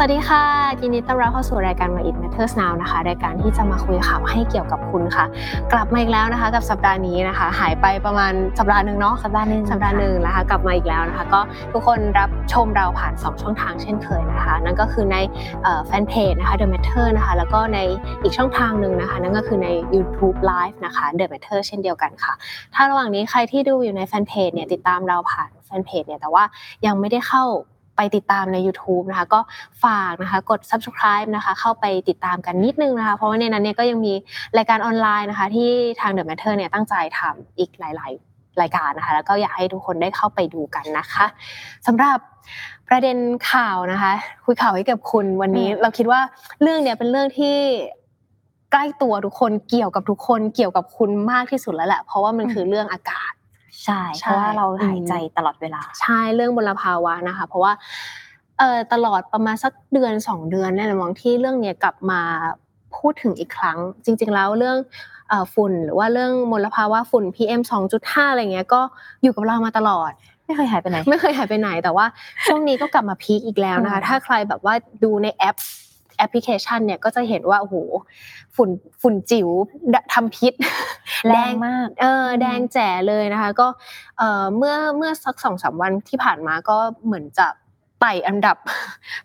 สวัสดีค่ะยินดีต้อนรับเข้าสู่รายการ Why It Matters Now นะคะรายการที่จะมาคุยข่าวให้เกี่ยวกับคุณค่ะกลับมาอีกแล้วนะคะกับสัปดาห์นี้นะคะหายไปประมาณสัปดาห์นึงเนาะสัปดาห์นึงนะคะกลับมาอีกแล้วนะคะก็ทุกคนรับชมเราผ่าน2ช่องทางเช่นเคยนะคะนั่นก็คือในแฟนเพจนะคะ The Matter นะคะแล้วก็ในอีกช่องทางนึงนะคะนั่นก็คือใน YouTube Live นะคะ The Matter เช่นเดียวกันค่ะถ้าระหว่างนี้ใครที่ดูอยู่ในแฟนเพจเนี่ยติดตามเราผ่านแฟนเพจเนี่ยแต่ว่ายังไม่ได้เข้าไปติดตามใน YouTube นะคะก็ฝากนะคะกด Subscribe นะคะเข้าไปติดตามกันนิดนึงนะคะเพราะว่าในนั้นเนี่ยก็ยังมีรายการออนไลน์นะคะที่ทาง The Matter เนี่ยตั้งใจทำอีกหลายๆรายการนะคะแล้วก็อยากให้ทุกคนได้เข้าไปดูกันนะคะสำหรับประเด็นข่าวนะคะคุยข่าวให้กับคุณวันนี้เราคิดว่าเรื่องเนี่ยเป็นเรื่องที่ใกล้ตัวทุกคนเกี่ยวกับทุกคนเกี่ยวกับคุณมากที่สุดแล้วแหละเพราะว่ามันคือเรื่องอากาศใช่เพราะว่าเราหายใจตลอดเวลาใช่เรื่องมลภาวะนะคะเพราะว่าตลอดประมาณสักเดือน2เดือนเนี่ยมองที่เรื่องเนี้ยกลับมาพูดถึงอีกครั้งจริงๆแล้วเรื่องฝุ่นหรือว่าเรื่องมลภาวะฝุ่น PM 2.5 อะไรเงี้ยก็อยู่กับเรามาตลอดไม่เคยหายไปไหนแต่ว่าช่วงนี้ก็กลับมาพีคอีกแล้วนะคะถ้าใครแบบว่าดูในแอปพลิเคชันเนี่ยก็จะเห็นว่าโอ้โหฝุ่นจิ๋วทำพิษแรงมากแดงแจ๋เลยนะคะก็เมื่อสัก 2-3 วันที่ผ่านมาก็เหมือนจะไต่อันดับ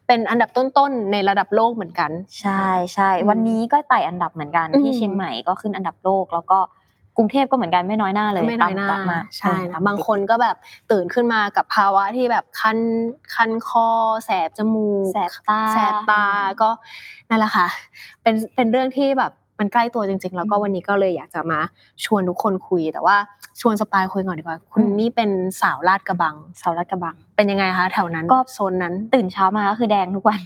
เป็นอันดับต้นๆในระดับโลกเหมือนกันใช่ๆวันนี้ก็ไต่อันดับเหมือนกันที่เชียงใหม่ก็ขึ้นอันดับโลกแล้วก็กรุงเทพก็เหมือนกันไม่น้อยหน้าเลยตามมาใช่ค่ะบางคนก็แบบตื่นขึ้นมากับภาวะที่แบบคันคอแสบจมูกแสบตาก็นั่นแหละค่ะเป็นเรื่องที่แบบมันใกล้ตัวจริงๆแล้วก็วันนี้ก็เลยอยากจะมาชวนทุกคนคุยแต่ว่าชวนสปายคุยก่อนดีกว่าคุณนี่เป็นสาวลาดกระบังเป็นยังไงคะแถวนั้นก็โซนนั้นตื่นเช้ามาก็คือแดงทุกวัน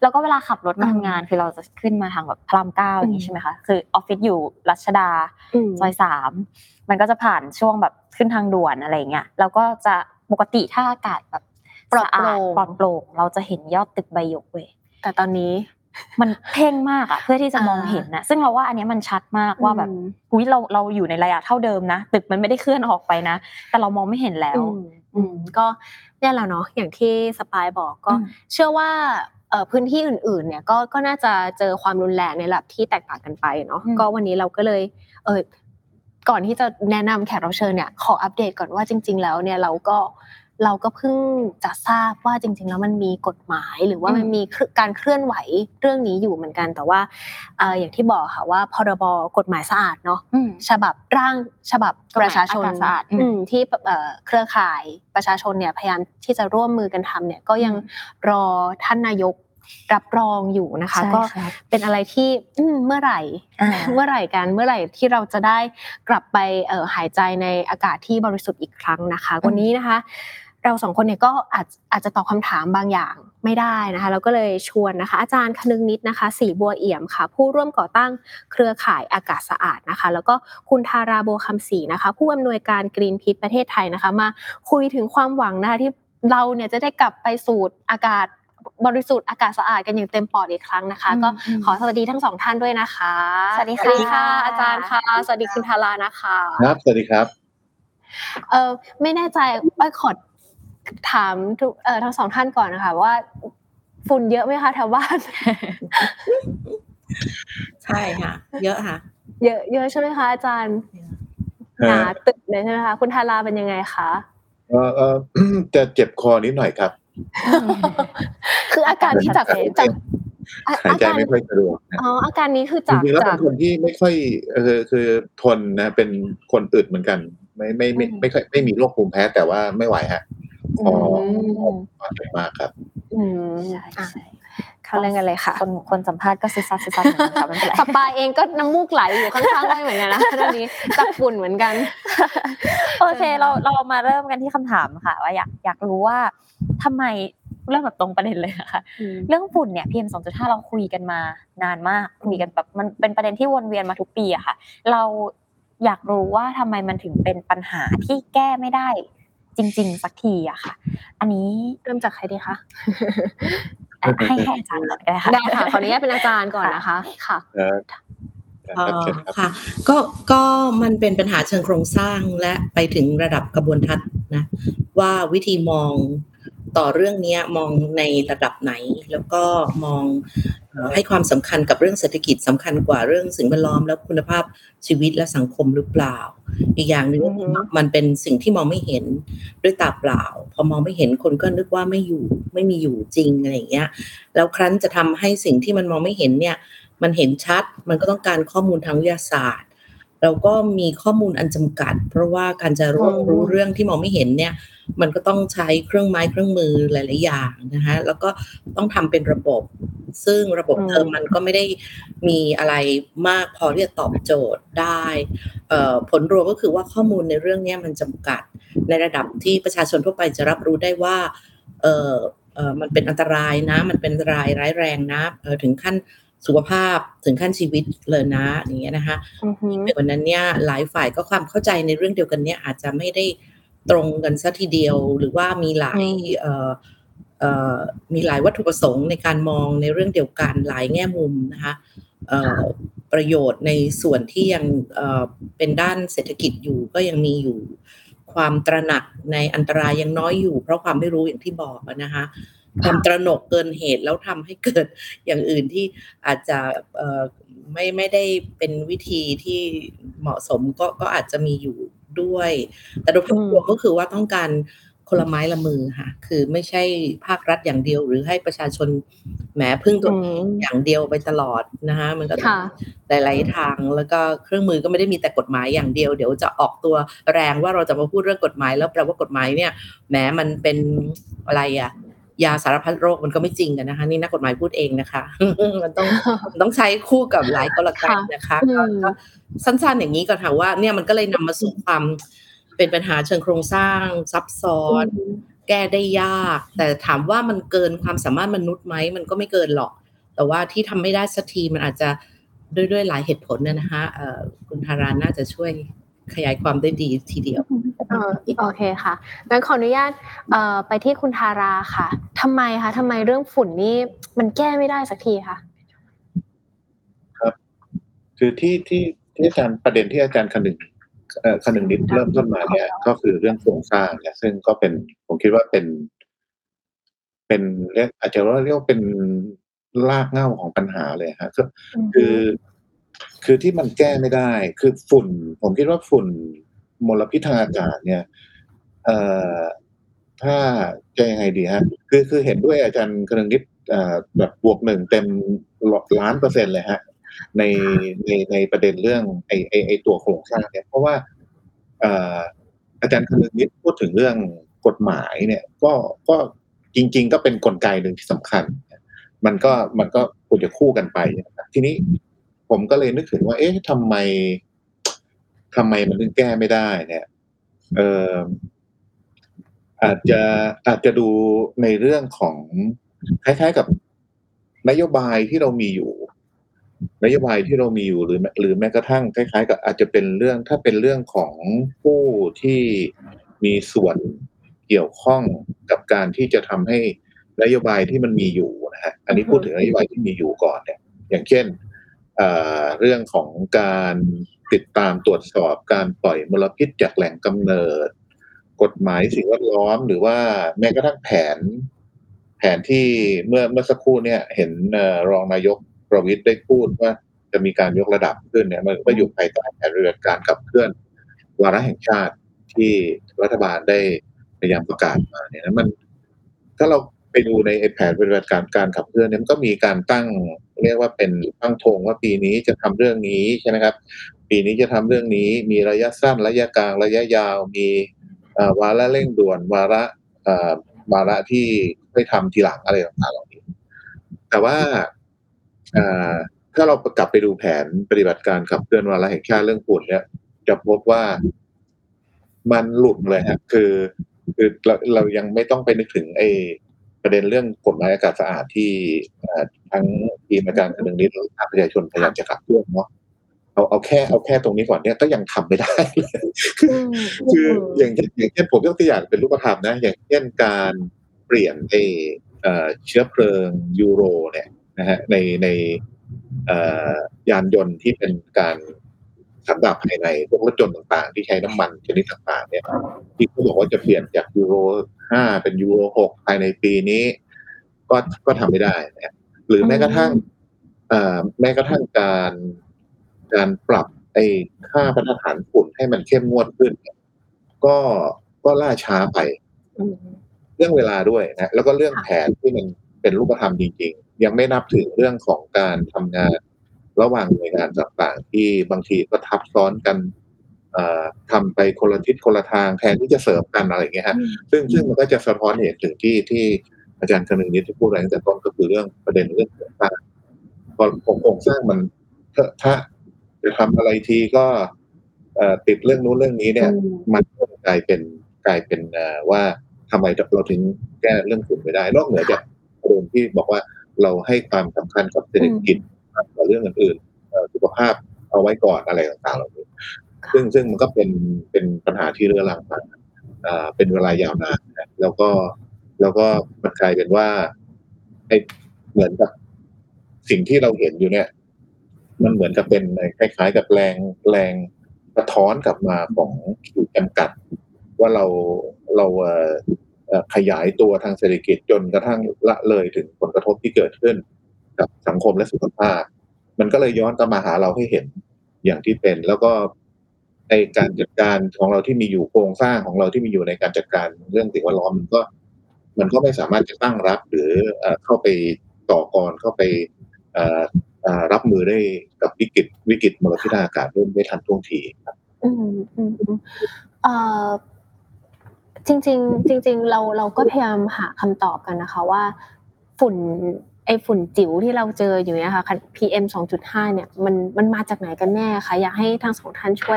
แล้วก็เวลาขับรถมาทำงานคือเราจะขึ้นมาทางแบบพระราม9อย่างนี้ใช่ไหมคะคือออฟฟิศอยู่รัชดาซอย3มันก็จะผ่านช่วงแบบขึ้นทางด่วนอะไรเงี้ยแล้วก็จะปกติถ้าอากาศแบบปลอดโปร่งเราจะเห็นยอดตึกใบหยกเว้ยแต่ตอนนี้มันเพ่งมากอะเพื่อที่จะมองเห็นนะซึ่งเราว่าอันนี้มันชัดมากว่าแบบอุ๊ยเราอยู่ในระยะเท่าเดิมนะตึกมันไม่ได้เคลื่อนออกไปนะแต่เรามองไม่เห็นแล้วก็เนี่ยแหละเนาะอย่างที่สปายบอกก็เชื่อว่าพื้นที่อื่นๆเนี่ยก็น่าจะเจอความรุนแรงในระดับที่แตกต่างกันไปเนาะก็วันนี้เราก็เลยก่อนที่จะแนะนำแขกรับเชิญเนี่ยขออัปเดตก่อนว่าจริงๆแล้วเนี่ยเราก็เพิ่งจะทราบว่าจริงๆแล้วมันมีกฎหมายหรือว่ามันมีการเคลื่อนไหวเรื่องนี้อยู่เหมือนกันแต่ว่าอย่างที่บอกค่ะว่าพรบกฎหมายสะอาดเนาะฉบับร่างฉบับประชาชนสะอาดที่เครือข่ายประชาชนเนี่ยพยายามที่จะร่วมมือกันทำเนี่ยก็ยังรอท่านนายกรับรองอยู่นะคะก็เป็นอะไรที่เมื่อไหร่ที่เราจะได้กลับไปหายใจในอากาศที่บริสุทธิ์อีกครั้งนะคะวันนี้นะคะเราสองคนเนี่ยก็อาจจะตอบคำถามบางอย่างไม่ได้นะคะเราก็เลยชวนนะคะอาจารย์คนึงนิดนะคะศรีบัวเอี่ยมค่ะผู้ร่วมก่อตั้งเครือข่ายอากาศสะอาดนะคะแล้วก็คุณธาราบัวคำศรีนะคะผู้อำนวยการ Greenpeace ประเทศไทยนะคะมาคุยถึงความหวังนะคะที่เราเนี่ยจะได้กลับไปสู่อากาศบริสุทธิ์อากาศสะอาดกันอย่างเต็มปอดอีกครั้งนะคะก็ขอสวัสดีทั้งสองท่านด้วยนะคะสวัสดีค่ะอาจารย์ค่ะสวัสดีคุณธารานะคะครับสวัสดีครับไม่แน่ใจว่าขอถามทั้งสองท่านก่อนนะคะว่าฝุ่นเยอะไหมคะแถวบ้านใช่ค่ะเยอะใช่ไหมคะอาจารย์หนาตึกเลยใช่ไหมคะคุณธาราเป็นยังไงคะจะเจ็บคอนิดหน่อยครับคืออาการที่จากหายใจไม่ค่อยสะดวกอาการนี้คือจากจริงๆแล้วเป็นคนที่ไม่ค่อยคือทนนะเป็นคนอึดเหมือนกันไม่ค่อยไม่มีโรคภูมิแพ้แต่ว่าไม่ไหวฮะขอเจ็บมากครับใช่เข้าเรื่องกันเลยค่ะคนสัมภาษณ์ก็ซึซัดเหมือนกันค่ะไม่เป็นไรสปายเองก็น้ำมูกไหลอยู่ค่อนข้างด้วยเหมือนกันนะเรื่องนี้จับฝุ่นเหมือนกันโอเคเรามาเริ่มกันที่คำถามค่ะว่าอยากรู้ว่าทำไมเรื่องแบบตรงประเด็นเลยนะคะเรื่องฝุ่นเนี่ย PM 2.5 เราคุยกันมานานมากคุยกันแบบมันเป็นประเด็นที่วนเวียนมาทุกปีอะค่ะเราอยากรู้ว่าทำไมมันถึงเป็นปัญหาที่แก้ไม่ได้จริงๆสักทีอะค่ะอันนี้เริ่มจากใครดีคะ ให้อาจารย์เลยนะคะได้ค่ะขออนุญาตเป็นอาจารย์ก่อนนะคะค่ะค่ะก็มันเป็นปัญหาเชิงโครงสร้างและไปถึงระดับกระบวนทัศน์นะว่าวิธีมองต่อเรื่องนี้มองในระดับไหนแล้วก็มองให้ความสำคัญกับเรื่องเศรษฐกิจสำคัญกว่าเรื่องสิ่งแวดล้อมและคุณภาพชีวิตและสังคมหรือเปล่าอีกอย่างนึงมันเป็นสิ่งที่มองไม่เห็นด้วยตาเปล่าพอมองไม่เห็นคนก็นึกว่าไม่มีอยู่จริงอะไรอย่างเงี้ยแล้วครั้นจะทำให้สิ่งที่มันมองไม่เห็นเนี่ยมันเห็นชัดมันก็ต้องการข้อมูลทางวิทยาศาสตร์เราก็มีข้อมูลอันจำกัดเพราะว่าการจะรู้เรื่องที่มองไม่เห็นเนี่ยมันก็ต้องใช้เครื่องไม้เครื่องมือหลายๆอย่างนะคะแล้วก็ต้องทำเป็นระบบซึ่งระบบเทอมมันก็ไม่ได้มีอะไรมากพอที่จะตอบโจทย์ได้ผลรวมก็คือว่าข้อมูลในเรื่องนี้มันจำกัดในระดับที่ประชาชนทั่วไปจะรับรู้ได้ว่ามันเป็นอันตรายนะมันเป็นอันตรายร้ายแรงนะถึงขั้นสุขภาพถึงขั้นชีวิตเลยนะอย่างเงี้ยนะคะในวันนั้นเนี่ยหลายฝ่ายก็ความเข้าใจในเรื่องเดียวกันเนี่ยอาจจะไม่ได้ตรงกันซะทีเดียวหรือว่ามีหลายวัตถุประสงค์ในการมองในเรื่องเดียวกันหลายแง่มุมนะคะประโยชน์ในส่วนที่ยังเป็นด้านเศรษฐกิจอยู่ก็ยังมีอยู่ความตระหนักในอันตรายยังน้อยอยู่เพราะความไม่รู้อย่างที่บอกนะคะความตระหนกเกินเหตุแล้วทำให้เกิดอย่างอื่นที่อาจจะไม่ได้เป็นวิธีที่เหมาะสมก็อาจจะมีอยู่ด้วยแต่โดยภาพรวมก็คือว่าต้องการคนละไม้ละมือค่ะคือไม่ใช่ภาครัฐอย่างเดียวหรือให้ประชาชนแหมพึ่งตัวเองอย่างเดียวไปตลอดนะคะมันก็หลายๆทางแล้วก็เครื่องมือก็ไม่ได้มีแต่กฎหมายอย่างเดียวเดี๋ยวจะออกตัวแรงว่าเราจะมาพูดเรื่องกฎหมายแล้วแปลว่ากฎหมายเนี่ยแหมมันเป็นอะไรอะยาสารพัดโรคมันก็ไม่จริงกันนะคะนี่นักกฎหมายพูดเองนะคะ มันต้องใช้คู่กับหลายกลไกนะคะก็สั้นๆอย่างนี้ก่อนค่ะว่าเนี่ยมันก็เลยนำมาสู่ความเป็นปัญหาเชิงโครงสร้างซับซ้อนแก้ได้ยากแต่ถามว่ามันเกินความสามารถมนุษย์ไหมมันก็ไม่เกินหรอกแต่ว่าที่ทำไม่ได้สักทีมันอาจจะด้วยหลายเหตุผลนะคะคุณธารานน่าจะช่วยขยายความได้ดีทีเดียวโอเคค่ะงั้นขออนุญาตไปที่คุณธาราค่ะทำไมเรื่องฝุ่นนี่มันแก้ไม่ได้สักทีคะครับคือที่อาจารย์ประเด็นที่อาจารย์คนึงนิดเริ่มต้นมาเนี่ยก็คือเรื่องโครงสร้างเนี่ยซึ่งก็เป็นผมคิดว่าเป็นอาจจะเรียกว่าเป็นรากเหง้าของปัญหาเลยฮะคือที่มันแก้ไม่ได้คือฝุ่นผมคิดว่าฝุ่นมลพิษทางอากาศเนี่ยถ้าจะยังไงดีฮะคือเห็นด้วยอาจารย์กรณิตแบบบวกหนึ่งเต็ม100%เลยฮะในประเด็นเรื่องไอตัวโครงสร้างเนี่ยเพราะว่าอาจารย์กรณิตพูดถึงเรื่องกฎหมายเนี่ยก็จริงๆก็เป็นกลไกหนึ่งที่สำคัญมันก็ควรจะคู่กันไปทีนี้ผมก็เลยนึกถึงว่าเอ๊ะทำไมมันถึงแก้ไม่ได้เนี่ยอาจจะดูในเรื่องของคล้ายๆกับนโยบายที่เรามีอยู่หรือแม้กระทั่งคล้ายๆกับอาจจะเป็นเรื่องถ้าเป็นเรื่องของผู้ที่มีส่วนเกี่ยวข้องกับการที่จะทำให้นโยบายที่มันมีอยู่นะฮะอันนี้พูดถึงนโยบายที่มีอยู่ก่อนเนี่ยอย่างเช่นเรื่องของการติดตามตรวจสอบการปล่อยมลพิษจากแหล่งกำเนิดกฎหมายสิ่งแวดล้อมหรือว่าแม้กระทั่งแผนที่เมื่อสักครู่เนี่ยเห็นรองนายกประวิตรได้พูดว่าจะมีการยกระดับขึ้นเนี่ยมันก็อยู่ภายใต้แผนการขับเคลื่อนวาระแห่งชาติที่รัฐบาลได้พยายามประกาศมาเนี่ยนะมันถ้าเราไปดูในแผนปฏิบัติการขับเคลื่อนเนี่ยมันก็มีการตั้งเรียกว่าเป็นตั้งธงว่าปีนี้จะทำเรื่องนี้ใช่ไหมครับปีนี้จะทำเรื่องนี้มีระยะสั้นระยะกลางระยะยาวมีวาระเร่งด่วนวาระที่ไม่ทำทีหลังอะไรต่างๆเหล่านี้แต่ว่าถ้าเรากลับไปดูแผนปฏิบัติการขับเคลื่อนวาระแห่งชาติเรื่องฝุ่นเนี่ยจะพบว่ามันหลุดเลยฮะคือเรายังไม่ต้องไปนึกถึงไอประเด็นเรื่องกฎหมายอากาศสะอาดที่ทั้งทีมอาจารย์คนนึงนี้และประชาชนพยายามจะขับเคลื่อนเนาะเอาแค่ตรงนี้ก่อนเนี่ยก็ยังทำไม่ได้คืออย่างเช่นผมยกตัวอย่างเป็นรูปธรรมนะอย่างเช่นการเปลี่ยน เชื้อเพลิงยูโรเนี่ยนะฮะในยานยนต์ที่เป็นการสำหรับภายในพวกรถยนต์ต่างๆที่ใช้น้ำมันชนิดต่างๆเนี่ยที่เขาบอกว่าจะเปลี่ยนจากยูโร5เป็นยูโร6ภายในปีนี้ก็ทำไม่ได้นะหรือแม้กระทั่งการปรับไอ้ค่ามาตรฐานฝุ่นให้มันเข้มงวดขึ้นก็ล่าช้าไปเรื่องเวลาด้วยนะแล้วก็เรื่องแผนที่มันเป็นรูปธรรมจริงๆยังไม่นับถึงเรื่องของการทำงานระหว่างหน่วยงานต่างๆที่บางทีก็ทับซ้อนกันทำไปคนละทิศคนละทางแทนที่จะเสริมกันอะไรอย่างเงี้ยฮะซึ่งมันก็จะสะท้อนเห็นถึงที่อาจารย์คนึงนิดที่พูดอะไรตั้งแต่ต้นก็คือเรื่องประเด็นเรื่องโครงสร้างพอโครงสร้างมันถ้าจะทำอะไรทีก็ติดเรื่องนู้นเรื่องนี้เนี่ยมันกลายเป็นว่าทำไมเราถึงแก้เรื่องฝุ่นไม่ได้นอกเหนือจากประเด็นที่บอกว่าเราให้ความสำคัญกับเศรษฐกิจกับเรื่องอื่นๆสุขภาพเอาไว้ก่อนอะไรต่างๆเหล่านี้ซึ่งมันก็เป็นปัญหาที่เรื้อรังมาเป็นเวลายาวนานนะแล้วก็มันกลายเป็นว่าเหมือนกับสิ่งที่เราเห็นอยู่เนี่ยมันเหมือนกับเป็นคล้ายๆกับแรงสะท้อนกลับมาของขีดจำกัดว่าเราขยายตัวทางเศรษฐกิจจนกระทั่งละเลยถึงผลกระทบที่เกิดขึ้นกับสังคมและสุขภาพมันก็เลยย้อนกลับมาหาเราให้เห็นอย่างที่เป็นแล้วก็ในการจัดการของเราที่มีอยู่โครงสร้างของเราที่มีอยู่ในการจัดการเรื่องสิ่งแวดล้อมมันก็ไม่สามารถจะตั้งรับหรือเข้าไปต่อกรเข้าไปรับมือได้กับวิกฤตมลพิษทางอากาศไม่ทันท่วงทีครับจริงเราก็พยายามหาคำตอบกันนะคะว่าฝุ่นจิ๋วที่เราเจออยู่เนี่ยค่ะ PM 2.5 เนี่ยมันมาจากไหนกันแน่ค่ะอยากให้ทั้งสองท่านช่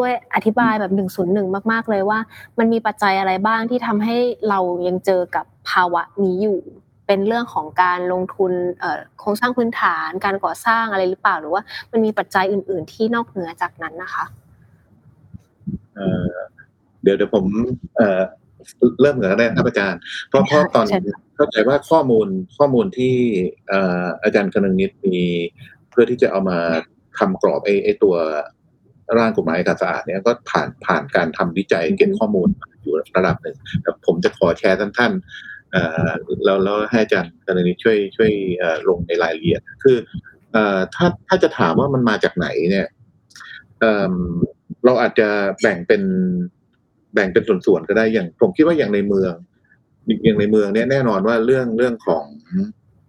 วยอธิบายแบบ101มากๆเลยว่ามันมีปัจจัยอะไรบ้างที่ทำให้เรายังเจอกับภาวะนี้อยู่เป็นเรื่องของการลงทุนโครงสร้างพื้นฐานการก่อสร้างอะไรหรือเปล่าหรือว่ามันมีปัจจัยอื่นๆที่นอกเหนือจากนั้นนะคะเดี๋ยวผมเริ่มเหนือแน่ครับอาจารย์เพราะตอนเข้าใจว่าข้อมูลที่อาจารย์กนึงนิดมีเพื่อที่จะเอามาทำกรอบไอ้ตัวร่างกฎหมายอากาศสะอาดเนี่ยก็ผ่านการทำวิจัยเก็บข้อมูลอยู่ระดับหนึ่งแต่ผมจะขอแชร์ท่านแล้วให้อาจารย์กนึงนิดช่วยลงในรายละเอียดคือถ้าจะถามว่ามันมาจากไหนเนี่ยเราอาจจะแบ่งเป็นส่วนๆก็ได้อย่างผมคิดว่าอย่างในเมืองเนี่ยแน่นอนว่าเรื่องของ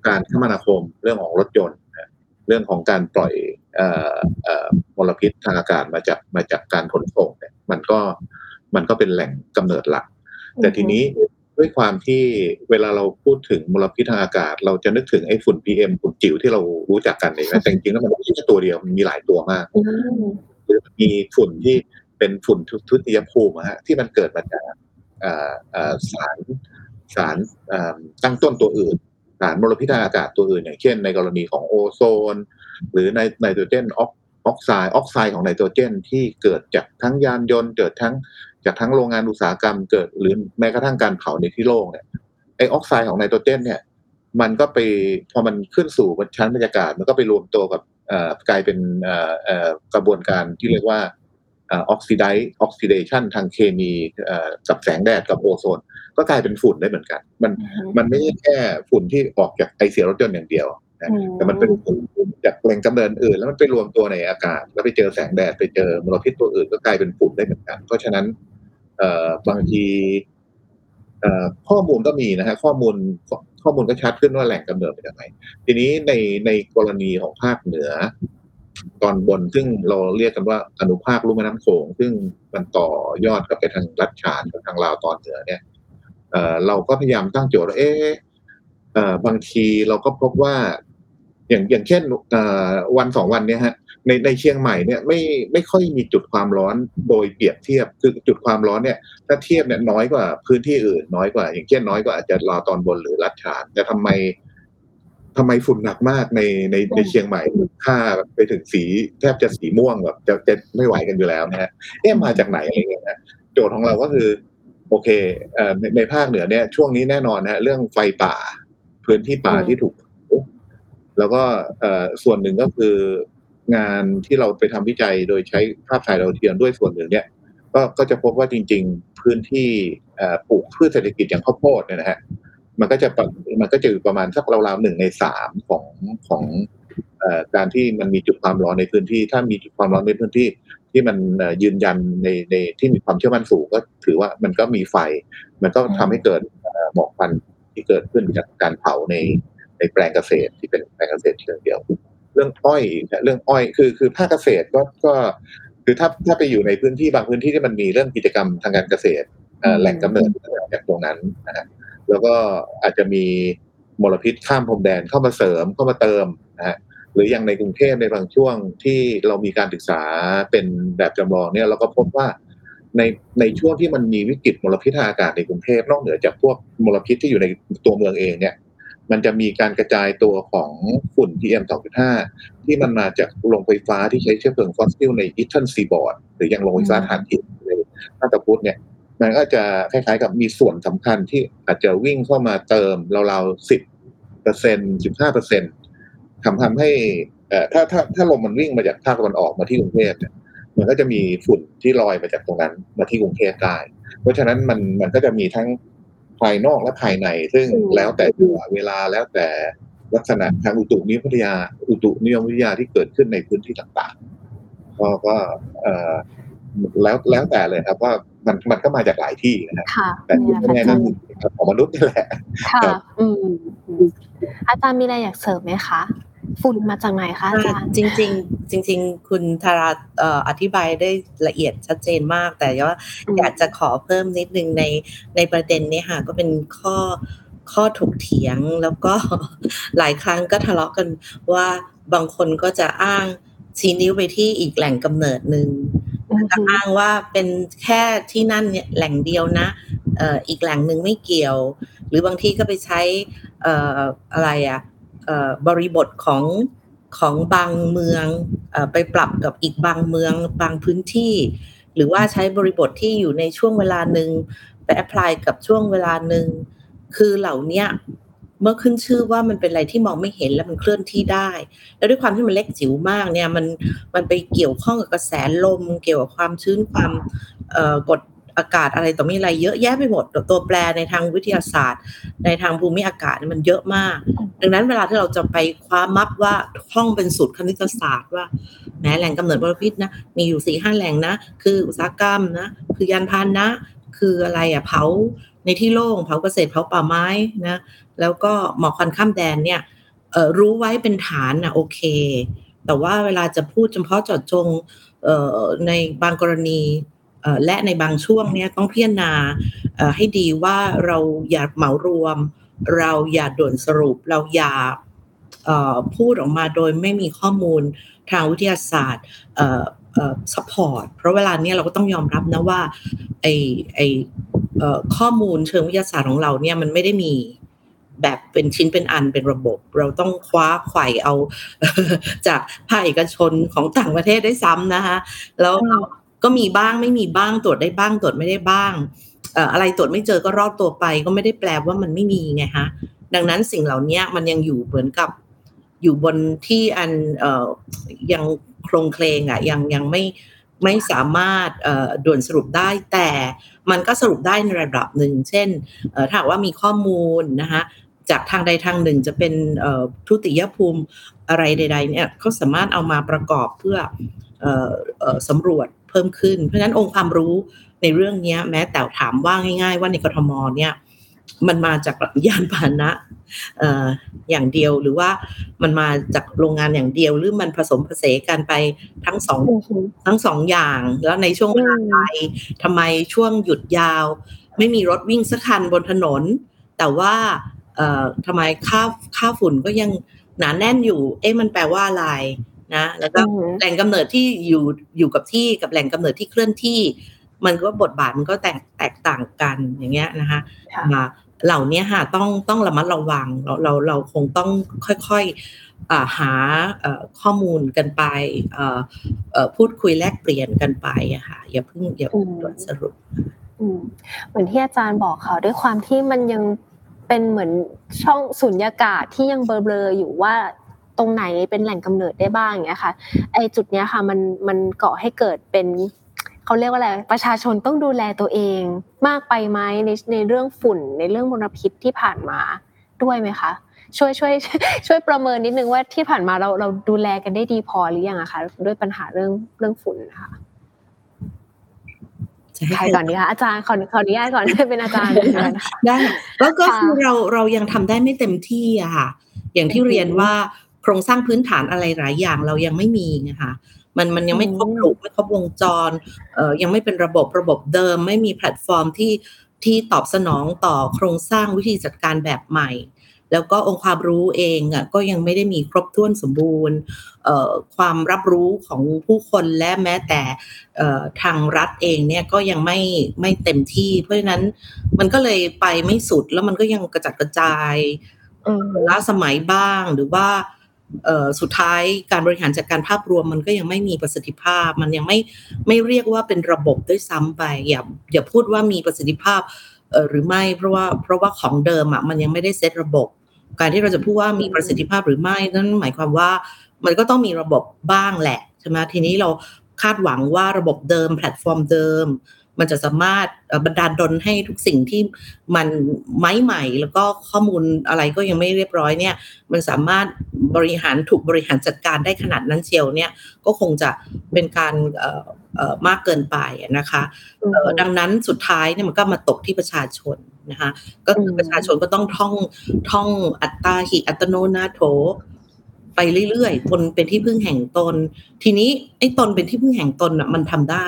การคมนาคมเรื่องของรถยนต์เรื่องของการปล่อยมลพิษทางอากาศมาจากการขนส่งเนี่ยมันก็เป็นแหล่งกำเนิดหลักแต่ทีนี้ด้วยความที่เวลาเราพูดถึงมลพิษทางอากาศเราจะนึกถึงไอ้ฝุ่น PM ฝุ่นจิ๋วที่เรารู้จักกันเองนะแต่จริงๆแล้วมันไม่ใช่ตัวเดียวมันมีหลายตัวมากมีฝุ่นที่เป็นฝุ่นทุติยภูมิฮะที่มันเกิดมาจากสารตั้งต้นตัวอื่นสารมลพิษทางอากาศตัวอื่นอย่างเช่นในกรณีของโอโซนหรือในไนโตรเจนออกไซด์ของไนโตรเจนที่เกิดจากทั้งยานยนต์เกิดทั้งจากทั้งโรงงานอุตสาหกรรมเกิดหรือแม้กระทั่งการเผาในที่โล่งเนี่ยไอออกไซด์ของไนโตรเจนเนี่ยมันก็ไปพอมันขึ้นสู่ชั้นบรรยากาศมันก็ไปรวมตัวกับกลายเป็นกระบวนการที่เรียกว่าออกซิเดชันทางเคมีกับแสงแดดกับโอโซนก็กลายเป็นฝุ่นได้เหมือนกันมันไม่ใช่แค่ฝุ่นที่ออกจากไอเสียรถยนต์อย่างเดียวนะแต่มันเป็นฝุ่นจากแหล่งกำเนิดอื่นแล้วมันไปรวมตัวในอากาศแล้วไปเจอแสงแดดไปเจอมลพิษตัวอื่นก็กลายเป็นฝุ่นได้เหมือนกันเพราะฉะนั้นบางทีข้อมูลก็มีนะฮะข้อมูลก็ชัดขึ้นว่าแหล่งกำเนิดเป็นยังไงทีนี้ในกรณีของภาคเหนือตอนบนซึ่งเราเรียกกันว่าอนุภาคลุ่มแม่น้ำโขงซึ่งมันต่อยอดกับไปทางรัชฉานกับทางลาวตอนเหนือเนี่ยเราก็พยายามตั้งโจทย์ว่าบางทีเราก็พบว่าอย่างเช่นวันสองวันเนี่ยฮะในเชียงใหม่เนี่ยไม่ค่อยมีจุดความร้อนโดยเปรียบเทียบคือจุดความร้อนเนี่ยถ้าเทียบเนี่ยน้อยกว่าพื้นที่อื่นน้อยกว่าอย่างเช่นน้อยกว่าอาจจะลาวตอนบนหรือรัชฉานแต่ทำไมฝุ่นหนักมากในเชียงใหม่ค่าไปถึงสีแทบจะสีม่วงแบบจะไม่ไหวกันอยู่แล้วนะฮะมาจากไหนอะไรเงี้ยนะโจทย์ของเราก็คือ โอเคในภาคเหนือเนี่ยช่วงนี้แน่นอนนะเรื่องไฟป่าพื้นที่ป่าที่ถูกแล้วก็ส่วนหนึ่งก็คืองานที่เราไปทำวิจัยโดยใช้ภาพถ่ายดาวเทียมด้วยส่วนหนึ่งเนี่ยก็จะพบว่าจริงๆพื้นที่ปลูกพืชเศรษฐกิจอย่างข้าวโพดเนี่ยนะฮะมันก็จะอยู่ประมาณสักราวๆ1/3ของการที่มันมีจุดความร้อนในพื้นที่ถ้ามีจุดความร้อนในพื้นที่ที่มันยืนยันในที่มีความเชื่อมั่นสูงก็ถือว่ามันก็มีไฟมันก็ทำให้เกิดหมอกควันที่เกิดขึ้นจากการเผาในแปลงเกษตรที่เป็นแปลงเกษตรเชิงเดี่ยวเรื่องอ้อยคือภาคเกษตรก็คือถ้าไปอยู่ในพื้นที่บางพื้นที่ที่มันมีเรื่องกิจกรรมทางการเกษตรแหล่งกำเนิดจากตรงนั้นนะฮะแล้วก็อาจจะมีมลพิษข้ามพรมแดนเข้ามาเสริมเข้ามาเติมนะฮะหรืออย่างในกรุงเทพในบางช่วงที่เรามีการศึกษาเป็นแบบจำลองเนี่ยเราก็พบว่าในช่วงที่มันมีวิกฤตมลพิษทางอากาศในกรุงเทพนอกเหนือจากพวกมลพิษที่อยู่ในตัวเมืองเองเนี่ยมันจะมีการกระจายตัวของฝุ่น PM 2.5 ที่มันมาจากโรงไฟฟ้าที่ใช้เชื้อเพลิงฟอสซิลในอีสเทิร์นซีบอร์ดหรืออย่างโรงไฟฟ้าถ่านหินในมาตาพุธเนี่ยมันก็จะคล้ายๆกับมีส่วนสำคัญที่อาจจะวิ่งเข้ามาเติมราวๆ 10% 15% ทำให้ถ้าลมมันวิ่งมาจากภาคตะวันออกมาที่กรุงเทพเนี่ยมันก็จะมีฝุ่นที่ลอยมาจากตรงนั้นมาที่กรุงเทพได้เพราะฉะนั้นมันก็จะมีทั้งภายนอกและภายในซึ่งแล้วแต่เวลาแล้วแต่ลักษณะทางอุตุนิยมวิทยาที่เกิดขึ้นในพื้นที่ต่างๆก็แล้วแต่เลยครับว่ามันก็มาจากหลายที่นะครับแต่ที่แน่ๆก็คือของมนุษย์นี่แหละค่ะอาจารย์มีอะไรอยากเสริมไหมคะฝุ่นมาจากไหนคะอาจารย์จริงคุณธาราอธิบายได้ละเอียดชัดเจนมากแต่ว่าอยากจะขอเพิ่มนิดนึงในประเด็นนี้ค่ะก็เป็นข้อถกเถียงแล้วก็หลายครั้งก็ทะเลาะกันว่าบางคนก็จะอ้างชี้นิ้วไปที่อีกแหล่งกำเนิดนึงก็อ้างว่าเป็นแค่ที่นั่นเนี่ยแหล่งเดียวนะอีกแหล่งนึงไม่เกี่ยวหรือบางที่ก็ไปใช้อะไรอ่ะบริบทของบางเมืองไปปรับกับอีกบางเมืองบางพื้นที่หรือว่าใช้บริบทที่อยู่ในช่วงเวลานึงไปแอพพลายกับช่วงเวลานึงคือเหล่านี้เมื่อขึ้นชื่อว่ามันเป็นอะไรที่มองไม่เห็นและมันเคลื่อนที่ได้แล้วด้วยความที่มันเล็กจิ๋วมากเนี่ยมันไปเกี่ยวข้องกับกระแสลมเกี่ยวกับความชื้นความกดอากาศอะไรต่อมีอะไรเยอะแยะไปหมดตัวแปรในทางวิทยาศาสตร์ในทางภูมิอากาศมันเยอะมากดังนั้นเวลาที่เราจะไปคว้ามัฟว่าท่องเป็นสูตรคณิตศาสตร์ว่าแม้แหล่งกำเนิดมลพิษนะมีอยู่ 4-5 แหล่งนะคืออุตสาหกรรมนะคือยานพาหนะคืออะไรอ่ะเผาในที่โล่งเผาเกษตรเผาป่าไม้นะแล้วก็หมอกควันข้ามแดนเนี่ยรู้ไว้เป็นฐานนะโอเคแต่ว่าเวลาจะพูดเฉพาะเจาะจงในบางกรณีและในบางช่วงเนี่ยต้องพิจารณาให้ดีว่าเราอย่าเหมารวมเราอย่าด่วนสรุปเราอย่าพูดออกมาโดยไม่มีข้อมูลทางวิทยาศาสตร์ซัพพอร์ตเพราะเวลาเนี้ยเราก็ต้องยอมรับนะว่าไอ้ข้อมูลเชิงวิทยาศาสตร์ของเราเนี่ยมันไม่ได้มีแบบเป็นชิ้นเป็นอันเป็นระบบเราต้องคว้าไขว่เอาจากภาคเอกชนของต่างประเทศได้ซ้ำนะคะแล้วก็มีบ้างไม่มีบ้างตรวจได้บ้างตรวจไม่ได้บ้างอะไรตรวจไม่เจอก็รอดตัวไปก็ไม่ได้แปลว่ามันไม่มีไงฮะดังนั้นสิ่งเหล่านี้มันยังอยู่เหมือนกับอยู่บนที่อันยังโครงเคลงอ่ะยังไม่สามารถด่วนสรุปได้แต่มันก็สรุปได้ในระดับหนึ่งเช่นถ้าว่ามีข้อมูลนะคะจากทางใดทางหนึ่งจะเป็นทุติยภูมิอะไรใดๆเนี่ยเขาสามารถเอามาประกอบเพื่อสำรวจเพิ่มขึ้นเพราะฉะนั้นองค์ความรู้ในเรื่องนี้แม้แต่ถามว่าง่ายๆว่าในกทมเนี่ยมันมาจากยานพาหนะอย่างเดียวหรือว่ามันมาจากโรงงานอย่างเดียวหรือมันผสมผสานกันไปทั้ง2อย่างแล้วในช่วงเวลาใดทำไมช่วงหยุดยาวไม่มีรถวิ่งสักคันบนถนนแต่ว่าทำไมค่าฝุ่นก็ยังหนาแน่นอยู่เอ๊ะมันแปลว่าอะไรนะแล้วก็แหล่งกำเนิดที่อยู่กับที่กับแหล่งกำเนิดที่เคลื่อนที่มันก็บทบาทมันก็แตกต่างกันอย่างเงี้ยนะคะเหล่านี้ค่ะต้องระมัดระวังเราคงต้องค่อยๆหาข้อมูลกันไปพูดคุยแลกเปลี่ยนกันไปอะค่ะอย่าเพิ่งด่วนสรุป เหมือนที่อาจารย์บอกค่ะด้วยความที่มันยังเป็นเหมือนช่องสุญญากาศที่ยังเบลอๆอยู่ว่าตรงไหนเป็นแหล่งกำเนิดได้บ้างอย่างเงี้ยค่ะไอ้จุดเนี้ยค่ะมันก่อให้เกิดเป็นเขาเรียกว่าอะไรประชาชนต้องดูแลตัวเองมากไปไหมในเรื่องฝุ่นในเรื่องมลพิษที่ผ่านมาด้วยไหมคะช่วยประเมินนิดนึงว่าที่ผ่านมาเราดูแลกันได้ดีพอหรือยังอะคะด้วยปัญหาเรื่องฝุ่นนะคะใครก่อนดีคะอาจารย์ขออนุญาตก่อนเป็นอาจารย์ได้แล้วก็คือเรายังทำได้ไม่เต็มที่อะค่ะอย่างที่เรียนว่าโครงสร้างพื้นฐานอะไรหลายอย่างเรายังไม่มีนะคะมันยังไม่ครบหลูกไม่ครบวงจรยังไม่เป็นระบบเดิมไม่มีแพลตฟอร์มที่ตอบสนองต่อโครงสร้างวิธีจัดการแบบใหม่แล้วก็องค์ความรู้เองอ่ะก็ยังไม่ได้มีครบถ้วนสมบูรณ์ความรับรู้ของผู้คนและแม้แต่ทางรัฐเองเนี่ยก็ยังไม่เต็มที่เพราะฉะนั้นมันก็เลยไปไม่สุดแล้วมันก็ยังกระจัดกระจายล้าสมัยบ้างหรือว่าสุดท้ายการบริหารจัดการภาพรวมมันก็ยังไม่มีประสิทธิภาพมันยังไม่เรียกว่าเป็นระบบด้วยซ้ำไปอย่าพูดว่ามีประสิทธิภาพหรือไม่เพราะว่าของเดิมอ่ะมันยังไม่ได้เซตระบบการที่เราจะพูดว่ามีประสิทธิภาพหรือไม่นั่นหมายความว่ามันก็ต้องมีระบบบ้างแหละใช่ไหมทีนี้เราคาดหวังว่าระบบเดิมแพลตฟอร์มเดิมมันจะสามารถบันดาลดลให้ทุกสิ่งที่มันใหม่ๆแล้วก็ข้อมูลอะไรก็ยังไม่เรียบร้อยเนี่ยมันสามารถบริหารจัดการได้ขนาดนั้นเชียวเนี่ยก็คงจะเป็นการมากเกินไปนะคะดังนั้นสุดท้ายเนี่ยมันก็มาตกที่ประชาชนนะคะก็คือประชาชนก็ต้องท่องอัตตาหิอัตโนนาโถไปเรื่อยๆตนเป็นที่พึ่งแห่งตนทีนี้ไอ้ตนเป็นที่พึ่งแห่งตนน่ะมันทำได้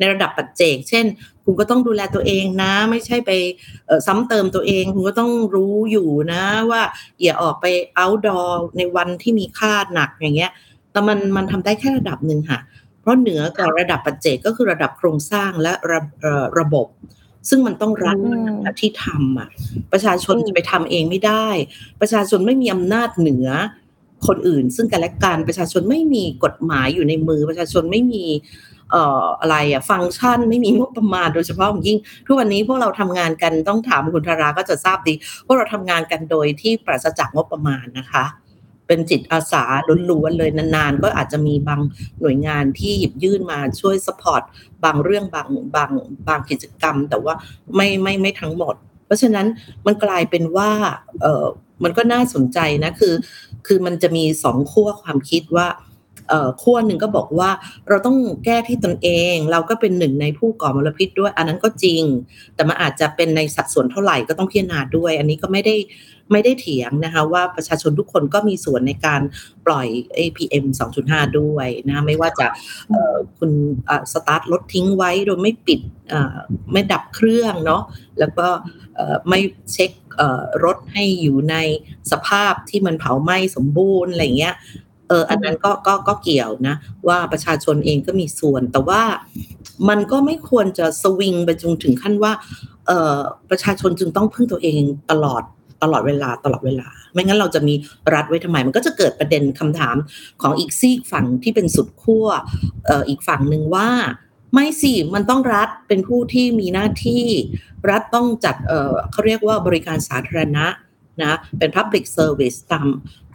ในระดับปัจเจกเช่นคุณก็ต้องดูแลตัวเองนะไม่ใช่ไปซ้ำเติมตัวเองคุณก็ต้องรู้อยู่นะว่าอย่าออกไป outdoor ในวันที่มีค่าหนักอย่างเงี้ยแต่มันทำได้แค่ระดับนึงค่ะเพราะเหนือกว่าระดับปัจเจกก็คือระดับโครงสร้างและระบบซึ่งมันต้องรัฐที่ทำอ่ะประชาชนจะไปทำเองไม่ได้ประชาชนไม่มีอำนาจเหนือคนอื่นซึ่งกันและกันประชาชนไม่มีกฎหมายอยู่ในมือประชาชนไม่มีอะไรอ่ะฟังก์ชันไม่มีงบประมาณโดยเฉพาะยิ่งทุกวันนี้พวกเราทำงานกันต้องถามคุณธาราก็จะทราบดีพวกเราทำงานกันโดยที่ปราศจากงบประมาณนะคะเป็นจิตอาสาล้วนๆเลยนานๆก็อาจจะมีบางหน่วยงานที่หยิบยื่นมาช่วยซัพพอร์ตบางเรื่องบางกิจกรรมแต่ว่าไม่ทั้งหมดเพราะฉะนั้นมันกลายเป็นว่ามันก็น่าสนใจนะคือมันจะมีสองขั้วความคิดว่าขั้วหนึ่งก็บอกว่าเราต้องแก้ที่ตนเองเราก็เป็นหนึ่งในผู้ก่อมลพิษด้วยอันนั้นก็จริงแต่มันอาจจะเป็นในสัดส่วนเท่าไหร่ก็ต้องพิจารณาด้วยอันนี้ก็ไม่ได้เถียงนะคะว่าประชาชนทุกคนก็มีส่วนในการปล่อย PM 2.5 ด้วยนะไม่ว่าจะคุณสตาร์ทรถทิ้งไว้โดยไม่ปิดไม่ดับเครื่องเนาะแล้วก็ไม่เช็ครถให้อยู่ในสภาพที่มันเผาไหม้สมบูรณ์อะไรเงี้ยอันนั้นก็เกี่ยวนะว่าประชาชนเองก็มีส่วนแต่ว่ามันก็ไม่ควรจะสวิงไปจนถึงขั้นว่าประชาชนจึงต้องพึ่งตัวเองตลอดเวลาไม่งั้นเราจะมีรัฐไว้ทำไมมันก็จะเกิดประเด็นคำถามของอีกซีกฝั่งที่เป็นสุดขั้วอีกฝั่งนึงว่าไม่สิมันต้องรัฐเป็นผู้ที่มีหน้าที่รัฐต้องจัดเขาเรียกว่าบริการสาธารณะนะเป็น public service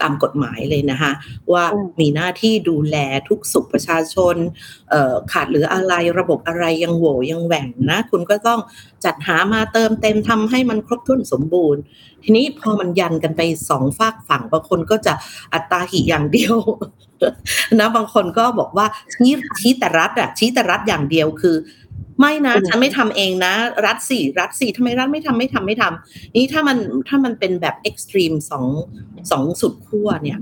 ตามกฎหมายเลยนะคะว่ามีหน้าที่ดูแลทุกสุขประชาชนขาดหรืออะไรระบบอะไรยังโหว่ยังแหว่งนะคุณก็ต้องจัดหามาเติมเต็มทำให้มันครบถ้วนสมบูรณ์ทีนี้พอมันยันกันไปสองฝากฝั่งบางคนก็จะอัตตาหิอย่างเดียวนะบางคนก็บอกว่าชี้แต่รัฐอ่ะชี้แต่รัฐอย่างเดียวคือไม่นะฉันไม่ทำเองนะรัฐสี่ทำไมรัฐไม่ทำนี่ถ้ามันเป็นแบบเอ็กซ์ตรีมสองสุดขั้วเนี่ย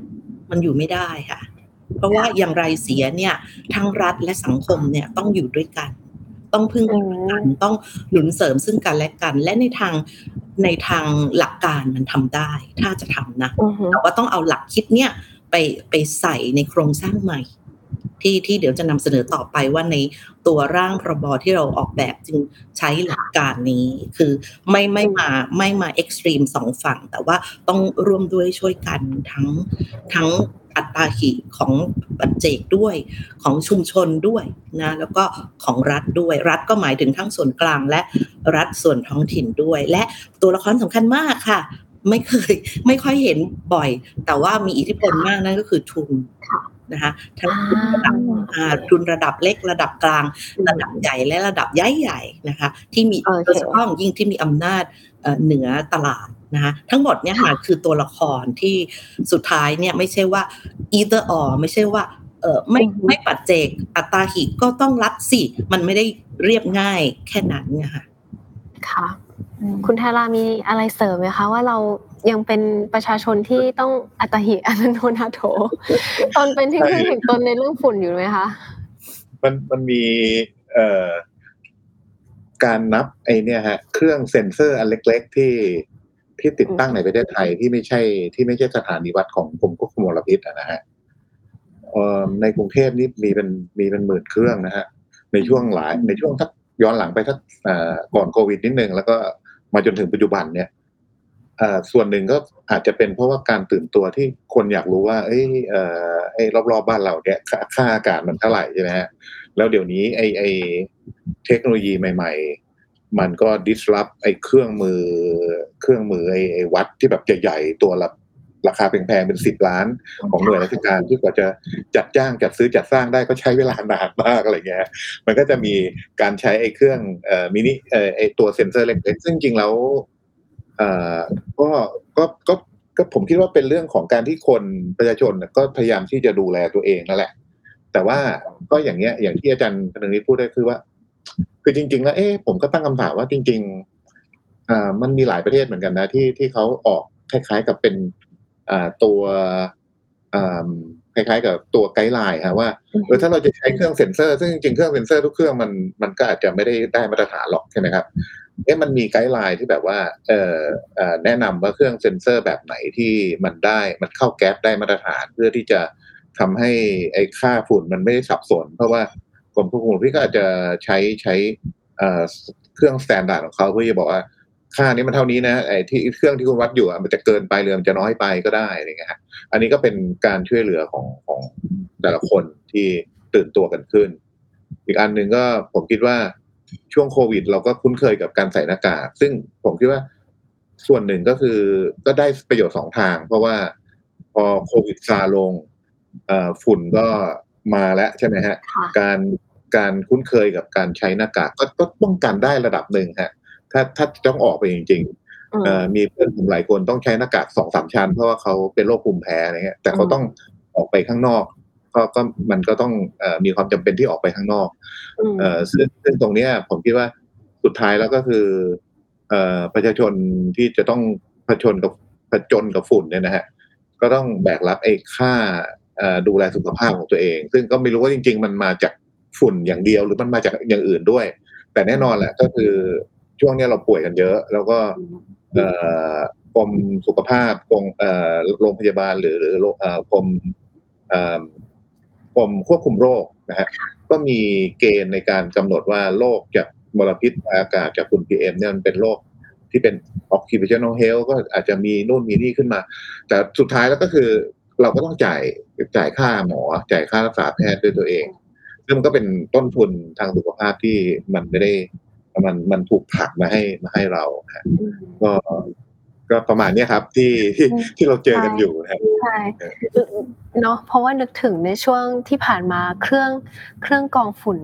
มันอยู่ไม่ได้ค่ะเพราะว่าอย่างไรเสียเนี่ยทั้งรัฐและสังคมเนี่ยต้องอยู่ด้วยกันต้องพึ่งพากันต้องหนุนเสริมซึ่งกันและกันและในทางหลักการมันทำได้ถ้าจะทำนะแต่ว่าต้องเอาหลักคิดเนี่ยไปใส่ในโครงสร้างใหม่ ที่เดี๋ยวจะนำเสนอต่อไปว่าในตัวร่างพรบที่เราออกแบบจึงใช้หลักการนี้คือไม่มาเอ็กซ์ตรีมสองฝั่งแต่ว่าต้องร่วมด้วยช่วยกันทั้งอัตตาหิของปัจเจกด้วยของชุมชนด้วยนะแล้วก็ของรัฐด้วยรัฐก็หมายถึงทั้งส่วนกลางและรัฐส่วนท้องถิ่นด้วยและตัวละครสำคัญมากค่ะไม่ค่อยเห็นบ่อยแต่ว่ามีอิทธิพลมากนั่นก็คือทุนนะคะทั้งทุนระดับเล็กระดับกลางระดับใหญ่และระดับใหญ่ๆนะคะที่มีโดยเฉพาะยิ่งที่มีอำนาจเหนือตลาดนะคะทั้งหมดเนี่ยค่ะคือตัวละครที่สุดท้ายเนี่ยไม่ใช่ว่า either or ไม่ใช่ว่าไม่ปัจเจกอัตตาหิก็ต้องรัดสิมันไม่ได้เรียบง่ายแค่นั้นเนี่ยค่ะค่ะคุณธารามีอะไรเสริมไหมคะว่าเรายังเป็นประชาชนที่ต้องอัตหิอนันโทนาโถตนเป็นที่พึ่งแห่งตนในเรื่องฝุ่นอยู่ไหมคะมันมีการนับไอเนี่ยฮะเครื่องเซ็นเซอร์อันเล็กๆที่ติดตั้งในประเทศไทยที่ไม่ใช่สถานีวัดของกรมควบคุมมลพิษนะฮะในกรุงเทพนี่มีเป็นหมื่นเครื่องนะฮะในช่วงทักย้อนหลังไปทักก่อนโควิดนิดนึงแล้วก็มาจนถึงปัจจุบันเนี่ยส่วนหนึ่งก็อาจจะเป็นเพราะว่าการตื่นตัวที่คนอยากรู้ว่าไอ้รอบๆบ้านเราเนี่ยค่าอากาศมันเท่าไหร่ใช่ไหมฮะแล้วเดี๋ยวนี้ไอเทคโนโลยีใหม่ๆมันก็ disrupt ไอเครื่องมือไอวัดที่แบบใหญ่ๆตัวละราคาแพงๆเป็น10 ล้านของหน่วยราชการที่กว่าจะจัดจ้างจัดซื้อจัดสร้างได้ก็ใช้เวลานานมากอะไรเงี้ยมันก็จะมีการใช้ไอเครื่องมินิไอตัวเซ็นเซอร์เล็กๆซึ่งจริงแล้วก็ผมคิดว่าเป็นเรื่องของการที่คนประชาชนก็พยายามที่จะดูแลตัวเองนั่นแหละแต่ว่าก็อย่างเงี้ยอย่างที่อาจารย์พนึงนิดพูดได้คือว่าคือจริงๆแล้วผมก็ตั้งคำถามว่าจริงๆมันมีหลายประเทศเหมือนกันนะที่เขาออกคล้ายๆกับเป็นตัวคล้ายๆกับตัวไกด์ไลน์ฮะว่าถ้าเราจะใช้เครื่องเซ็นเซอร์ซึ่งจริงๆเครื่องเซ็นเซอร์ทุกเครื่องมันก็อาจจะไม่ได้มาตรฐานหรอกใช่ไหมครับมันมีไกด์ไลน์ที่แบบว่าแนะนำว่าเครื่องเซ็นเซอร์แบบไหนที่มันเข้าแก๊ปได้มาตรฐานเพื่อที่จะทำให้ไอ้ค่าฝุ่นมันไม่ได้สับสนเพราะว่ากรมควบคุมพี่ก็อาจจะใช้เครื่องสแตนดาร์ดของเขาเพื่อจะบอกว่าค่านี้มันเท่านี้นะไอ้ที่เครื่องที่คุณวัดอยู่มันจะเกินไปหรือมันจะน้อยไปก็ได้อะไรเงี้ยอันนี้ก็เป็นการช่วยเหลือของแต่ละคนที่ตื่นตัวกันขึ้นอีกอันนึงก็ผมคิดว่าช่วงโควิดเราก็คุ้นเคยกับการใส่หน้ากากซึ่งผมคิดว่าส่วนหนึ่งก็คือก็ได้ประโยชน์2ทางเพราะว่าพอโควิดซาลงฝุ่นก็มาแล้วใช่ไหมฮะการคุ้นเคยกับการใช้หน้ากากก็ป้องกันได้ระดับหนึ่งฮะถ้าต้องออกไปจริงๆมีเพื่อนผมหลายคนต้องใช้หน้ากาก 2-3 ชั้นเพราะว่าเขาเป็นโรคภูมิแพ้อะไรเงี้ยแต่เขาต้องออกไปข้างนอกก็มันก็ต้องมีความจำเป็นที่ออกไปข้างนอกซึ่งตรงนี้ผมคิดว่าสุดท้ายแล้วก็คือประชาชนที่จะต้องผจญกับฝุ่นเนี่ยนะฮะก็ต้องแบกรับไอ้ค่าดูแลสุขภาพของตัวเองซึ่งก็ไม่รู้ว่าจริงๆมันมาจากฝุ่นอย่างเดียวหรือมันมาจากอย่างอื่นด้วยแต่แน่นอนแหละก็คือช่วงนี้เราป่วยกันเยอะแล้วก็กรมสุขภาพกรมโรงพยาบาลหรือกรมควบคุมโรคนะฮะก็มีเกณฑ์ในการกำหนดว่าโรคจากมลพิษอากาศจากฝุ่น PM เนี่ยมันเป็นโรคที่เป็น occupational health ก็อาจจะมีนู่นมีนี่ขึ้นมาแต่สุดท้ายแล้วก็คือเราก็ต้องจ่ายค่าหมอจ่ายค่ารักษาแพทย์ด้วยตัวเองซึ่งมันก็เป็นต้นทุนทางสุขภาพที่มันไม่ได้มันถูกผลักมาให้เราฮะก็ประมาณนี้ครับที่เราเจอกันอยู่นะครับใช่เนาะเพราะว่านึกถึงในช่วงที่ผ่านมาเครื่องกรองฝุ่น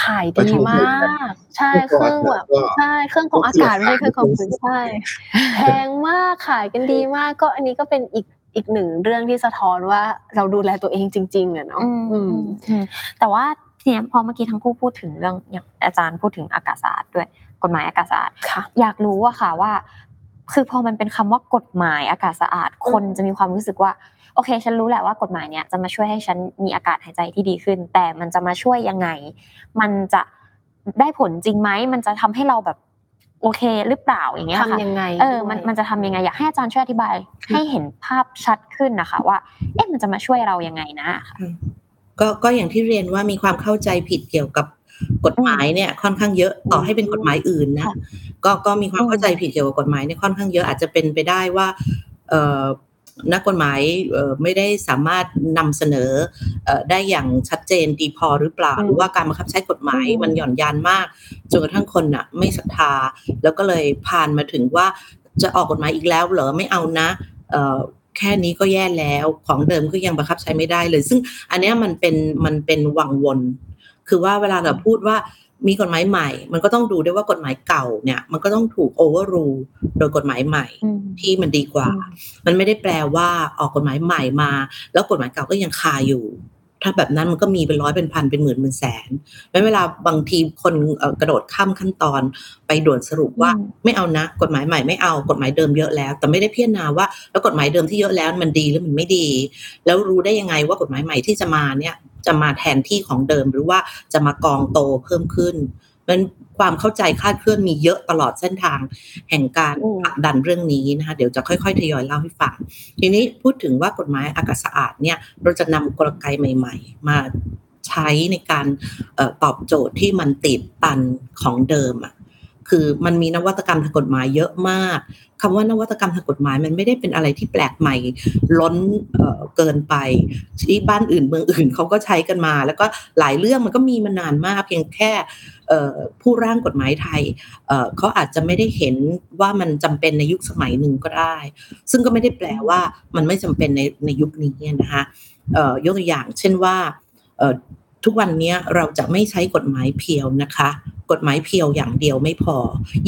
ขายดีมากใช่เครื่องแบบใช่เครื่องกรองอากาศไม่ใช่เครื่องกรองฝุ่นใช่แพงมากขายกันดีมากก็อันนี้ก็เป็นอีกหนึ่งเรื่องที่สะท้อนว่าเราดูแลตัวเองจริงๆอ่ะเนาะแต่ว่าเนี่ยพอเมื่อกี้ทั้งคู่พูดถึงเรื่องอย่างอาจารย์พูดถึงอากาศศาสตร์ด้วยกฎหมายอากาศศาสตร์อยากรู้อะค่ะว่าคือพอมันเป็นคำว่ากฎหมายอากาศสะอาดคนจะมีความรู้สึกว่าโอเคฉันรู้แหละว่ากฎหมายเนี้ยจะมาช่วยให้ฉันมีอากาศหายใจที่ดีขึ้นแต่มันจะมาช่วยยังไงมันจะได้ผลจริงไหมมันจะทำให้เราแบบโอเคหรือเปล่าอย่างเงี้ยค่ะทำยังไงมันจะทำยังไงอยากให้อาจารย์ช่วยอธิบายให้เห็นภาพชัดขึ้นนะคะว่ามันจะมาช่วยเรายังไงนะ ก็อย่างที่เรียนว่ามีความเข้าใจผิดเกี่ยวกับกฎหมายเนี่ยค่อนข้างเยอะต่อให้เป็นกฎหมายอื่นนะก็มีความเข้าใจผิดเกี่ยวกับกฎหมายเนี่ยค่อนข้างเยอะอาจจะเป็นไปได้ว่านักกฎหมายไม่ได้สามารถนำเสนอได้อย่างชัดเจนดีพอหรือเปล่าหรือว่าการบังคับใช้กฎหมายมันหย่อนยานมากจนกระทั่งคนน่ะไม่ศรัทธาแล้วก็เลยผ่านมาถึงว่าจะออกกฎหมายอีกแล้วเหรอไม่เอานะแค่นี้ก็แย่แล้วของเดิมก็ยังบังคับใช้ไม่ได้เลยซึ่งอันนี้มันเป็นวังวนคือว่าเวลาเราพูดว่ามีกฎหมายใหม่มันก็ต้องดูด้วยว่ากฎหมายเก่าเนี่ยมันก็ต้องถูกโอเวอร์รูลโดยกฎหมายใหม่ที่มันดีกว่ามันไม่ได้แปลว่าออกกฎหมายใหม่มาแล้วกฎหมายเก่าก็ยังคาอยู่ถ้าแบบนั้นมันก็มีเป็นร้อยเป็นพันเป็นหมื่นเป็นแสนเวลาบางทีคนกระโดดข้ามขั้นตอนไปด่วนสรุปว่าไม่เอานะกฎหมายใหม่ไม่เอากฎหมายเดิมเยอะแล้วแต่ไม่ได้พิจารณาว่าแล้วกฎหมายเดิมที่เยอะแล้วมันดีหรือมันไม่ดีแล้วรู้ได้ยังไงว่ากฎหมายใหม่ที่จะมาเนี่ยจะมาแทนที่ของเดิมหรือว่าจะมากองโตเพิ่มขึ้นมันความเข้าใจคลาดเคลื่อนมีเยอะตลอดเส้นทางแห่งการผลักดันเรื่องนี้นะคะเดี๋ยวจะค่อยๆทยอยเล่าให้ฟังทีนี้พูดถึงว่ากฎหมายอากาศสะอาดเนี่ยเราจะนำกลไกใหม่ๆมาใช้ในการตอบโจทย์ที่มันติดตันของเดิมอ่ะคือมันมีนวัตกรรมทางกฎหมายเยอะมากคำว่านวัตกรรมทางกฎหมายมันไม่ได้เป็นอะไรที่แปลกใหม่ล้นเกินไปที่บ้านอื่นเมืองอื่นเขาก็ใช้กันมาแล้วก็หลายเรื่องมันก็มีมานานมากเพียงแค่ผู้ร่างกฎหมายไทยเขาอาจจะไม่ได้เห็นว่ามันจำเป็นในยุคสมัยหนึ่งก็ได้ซึ่งก็ไม่ได้แปลว่ามันไม่จำเป็นในยุคนี้นะคะยกตัวอย่างเช่นว่าทุกวันนี้เราจะไม่ใช้กฎหมายเพียวนะคะกฎหมายเพียวอย่างเดียวไม่พอ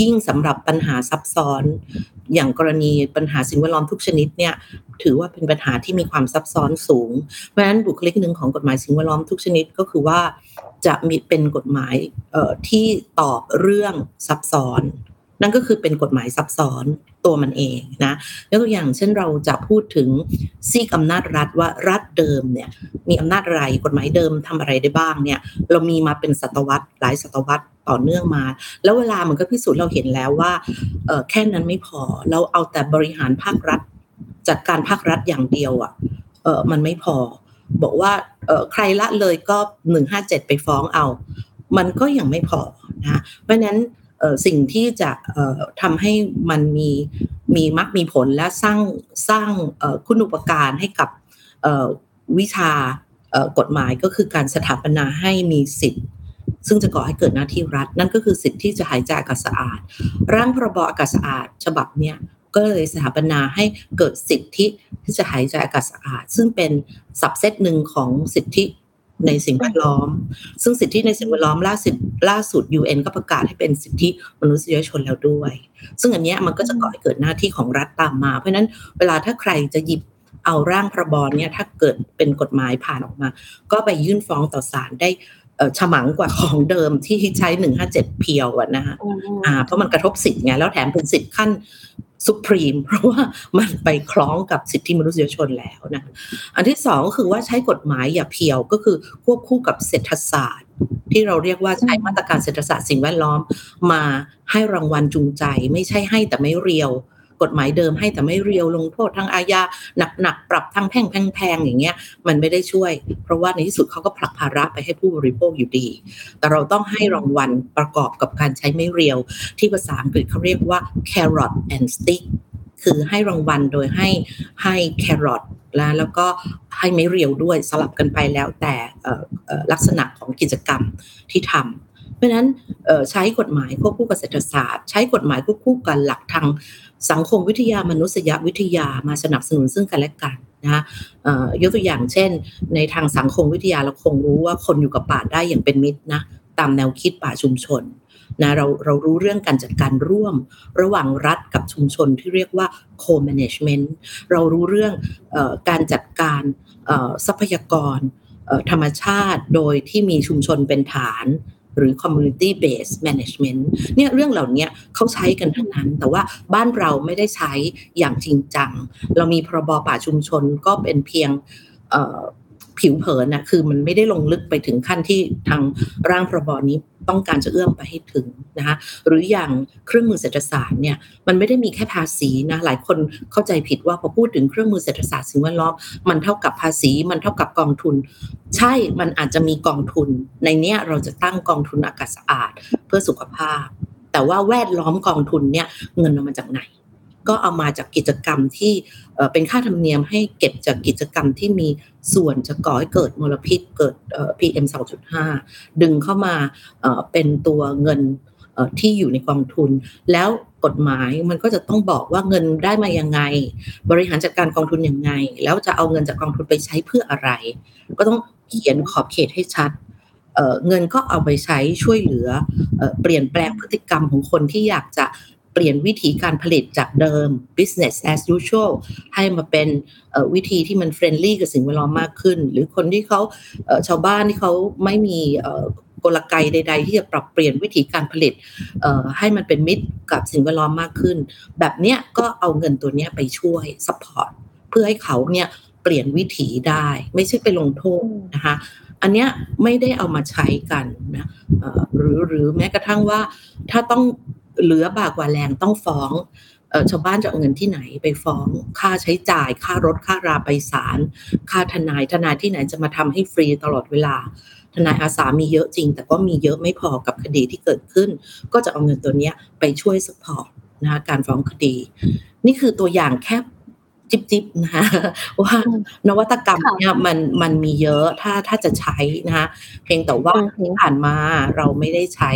ยิ่งสำหรับปัญหาซับซ้อนอย่างกรณีปัญหาสิ่งแวดล้อมทุกชนิดเนี่ยถือว่าเป็นปัญหาที่มีความซับซ้อนสูงเพราะฉะนั้นบุคลิกหนึ่งของกฎหมายสิ่งแวดล้อมทุกชนิดก็คือว่าจะมีเป็นกฎหมายที่ตอบเรื่องซับซ้อนนั่นก็คือเป็นกฎหมายซับซ้อนตัวมันเองนะยกตัวอย่างเช่นเราจะพูดถึงซีกอำนาจรัฐว่ารัฐเดิมเนี่ยมีอำนาจอะไรกฎหมายเดิมทำอะไรได้บ้างเนี่ยเรามีมาเป็นศตวรรษหลายศตวรรษต่อเนื่องมาแล้วเวลามันก็พิสูจน์เราเห็นแล้วว่าแค่นั้นไม่พอเราเอาแต่บริหารภาครัฐจัดการภาครัฐอย่างเดียวอ่ะมันไม่พอบอกว่าใครละเลยก็157ไปฟ้องเอามันก็ยังไม่พอนะเพราะนั้นสิ่งที่จะทำให้มันมีมรรคมีผลและสร้างคุณูปการให้กับวิชากฎหมายก็คือการสถาปนาให้มีสิทธิ์ซึ่งจะก่อให้เกิดหน้าที่รัฐนั่นก็คือสิทธิ์ที่จะหายใจอากาศสะอาดร่างพรบอากาศสะอาดฉบับเนี้ยก็เลยสถาปนาให้เกิดสิทธิที่จะหายใจอากาศสะอาดซึ่งเป็นสับเซตหนึ่งของสิทธิในสิ่งแวดล้อมซึ่งสิทธิในสิ่งแวดล้อมล่าสุด UN ก็ประกาศให้เป็นสิทธิมนุษยชนแล้วด้วยซึ่งอันเนี้ยมันก็จะก่อให้เกิดหน้าที่ของรัฐตามมาเพราะฉะนั้นเวลาถ้าใครจะหยิบเอาร่างพรบเนี่ยถ้าเกิดเป็นกฎหมายผ่านออกมาก็ไปยื่นฟ้องต่อศาลได้ฉมังกว่าของเดิมที่ใช้157เพียวอะนะฮะเพราะมันกระทบสิทธิ์ไงแล้วแถมเป็นสิทธิ์ขั้นสุพรีมเพราะว่ามันไปคล้องกับสิทธิมนุษยชนแล้วนะอันที่สองก็คือว่าใช้กฎหมายอย่าเพียวก็คือควบคู่กับเศรษฐศาสตร์ที่เราเรียกว่าใช้มาตรการเศรษฐศาสตร์สิ่งแวดล้อมมาให้รางวัลจูงใจไม่ใช่ให้แต่ไม่เรียวกฎหมายเดิมให้แต่ไม่เรียวลงโทษทางอาญาหนักๆปรับทางแพ่งแพงๆอย่างเงี้ยมันไม่ได้ช่วยเพราะว่าในที่สุดเขาก็ผลักภาระไปให้ผู้บริโภคอยู่ดีแต่เราต้องให้รางวัลประกอบกับการใช้ไม่เรียวที่ภาษาอังกฤษเขาเรียกว่า carrot and stick คือให้รางวัลโดยให้ carrot แล้วก็ให้ไม่เรียวด้วยสลับกันไปแล้วแต่ลักษณะของกิจกรรมที่ทำเพราะฉะนั้นใช้กฎหมายควบคู่กับเศรษฐศาสตร์ใช้กฎหมายควบคู่กับหลักทางสังคมวิทยามนุษยวิทยามาสนับสนุนซึ่งกันและกันนะยกตัวอย่างเช่นในทางสังคมวิทยาเราคงรู้ว่าคนอยู่กับป่าได้อย่างเป็นมิตรนะตามแนวคิดป่าชุมชนนะเรารู้เรื่องการจัดการร่วมระหว่างรัฐกับชุมชนที่เรียกว่า co-management เรารู้เรื่องการจัดการทรัพยากรธรรมชาติโดยที่มีชุมชนเป็นฐานหรือ community based management เนี่ยเรื่องเหล่านี้เขาใช้กันทั้งนั้นแต่ว่าบ้านเราไม่ได้ใช้อย่างจริงจังเรามีพรบป่าชุมชนก็เป็นเพียง ผิวเผินน่ะคือมันไม่ได้ลงลึกไปถึงขั้นที่ทางร่างพรบนี้ต้องการจะเอื้อมไปให้ถึงนะคะหรืออย่างเครื่องมือเศรษฐศาสตร์เนี่ยมันไม่ได้มีแค่ภาษีนะหลายคนเข้าใจผิดว่าพอพูดถึงเครื่องมือเศรษฐศาสตร์สิ่งแวดล้อมมันเท่ากับภาษีมันเท่ากับกองทุนใช่มันอาจจะมีกองทุนในเนี้ยเราจะตั้งกองทุนอากาศสะอาดเพื่อสุขภาพแต่ว่าแวดล้อมกองทุนเนี่ยเงินมันมาจากไหนก็เอามาจากกิจกรรมที่เป็นค่าธรรมเนียมให้เก็บจากกิจกรรมที่มีส่วนจะก่อให้เกิดมลพิษเกิด PM 2.5 ดึงเข้ามาเป็นตัวเงินที่อยู่ในกองทุนแล้วกฎหมายมันก็จะต้องบอกว่าเงินได้มายังไงบริหารจัดการกองทุนยังไงแล้วจะเอาเงินจากกองทุนไปใช้เพื่ออะไรก็ต้องเขียนขอบเขตให้ชัดเงินก็เอาไปใช้ช่วยเหลือเปลี่ยนแปลงพฤติกรรมของคนที่อยากจะเปลี่ยนวิธีการผลิตจากเดิม business as usual ให้มาเป็นวิธีที่มัน friendly กับสิ่งแวดล้อมมากขึ้นหรือคนที่เขาชาวบ้านที่เขาไม่มีกลไกใดๆที่จะปรับเปลี่ยนวิธีการผลิตให้มันเป็นมิตรกับสิ่งแวดล้อมมากขึ้นแบบเนี้ยก็เอาเงินตัวเนี้ยไปช่วย support เพื่อให้เขาเนี่ยเปลี่ยนวิถีได้ไม่ใช่ไปลงโทษนะคะอันเนี้ยไม่ได้เอามาใช้กันนะหรือแม้กระทั่งว่าถ้าต้องเหลือบากกว่าแรงต้องฟ้องชาวบ้านจะเอาเงินที่ไหนไปฟ้องค่าใช้จ่ายค่ารถค่าราไปศาลค่าทนายที่ไหนจะมาทำให้ฟรีตลอดเวลาทนายอาสามีเยอะจริงแต่ก็มีเยอะไม่พอกับคดีที่เกิดขึ้นก็จะเอาเงินตัวนี้ไปช่วยซัพพอร์ตนะคะการฟ้องคดีนี่คือตัวอย่างแค่จิ๊บๆนะคะว่านวัตกรรมเนี่ยมันมีเยอะถ้าจะใช้นะคะเพียงแต่ว่าที่ผ่านมาเราไม่ได้ใช้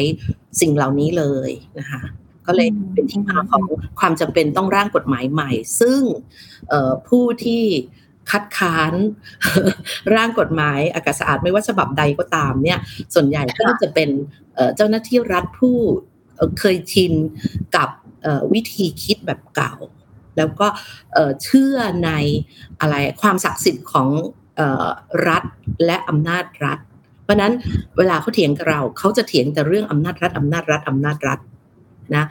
สิ่งเหล่านี้เลยนะคะก็เลยเป็นที่มาของความจำเป็นต้องร่างกฎหมายใหม่ซึ่งผู้ที่คัดค้านร่างกฎหมายอากาศสะอาดไม่ว่าฉบับใดก็ตามเนี่ยส่วนใหญ่ก็จะเป็นเจ้าหน้าที่รัฐผู้เคยชินกับวิธีคิดแบบเก่าแล้วก็เชื่อในอะไรความศักดิ์สิทธิ์ของรัฐและอำนาจรัฐเพราะนั้นเวลาเขาเถียงกับเราเขาจะเถียงแต่เรื่องอำนาจรัฐนะ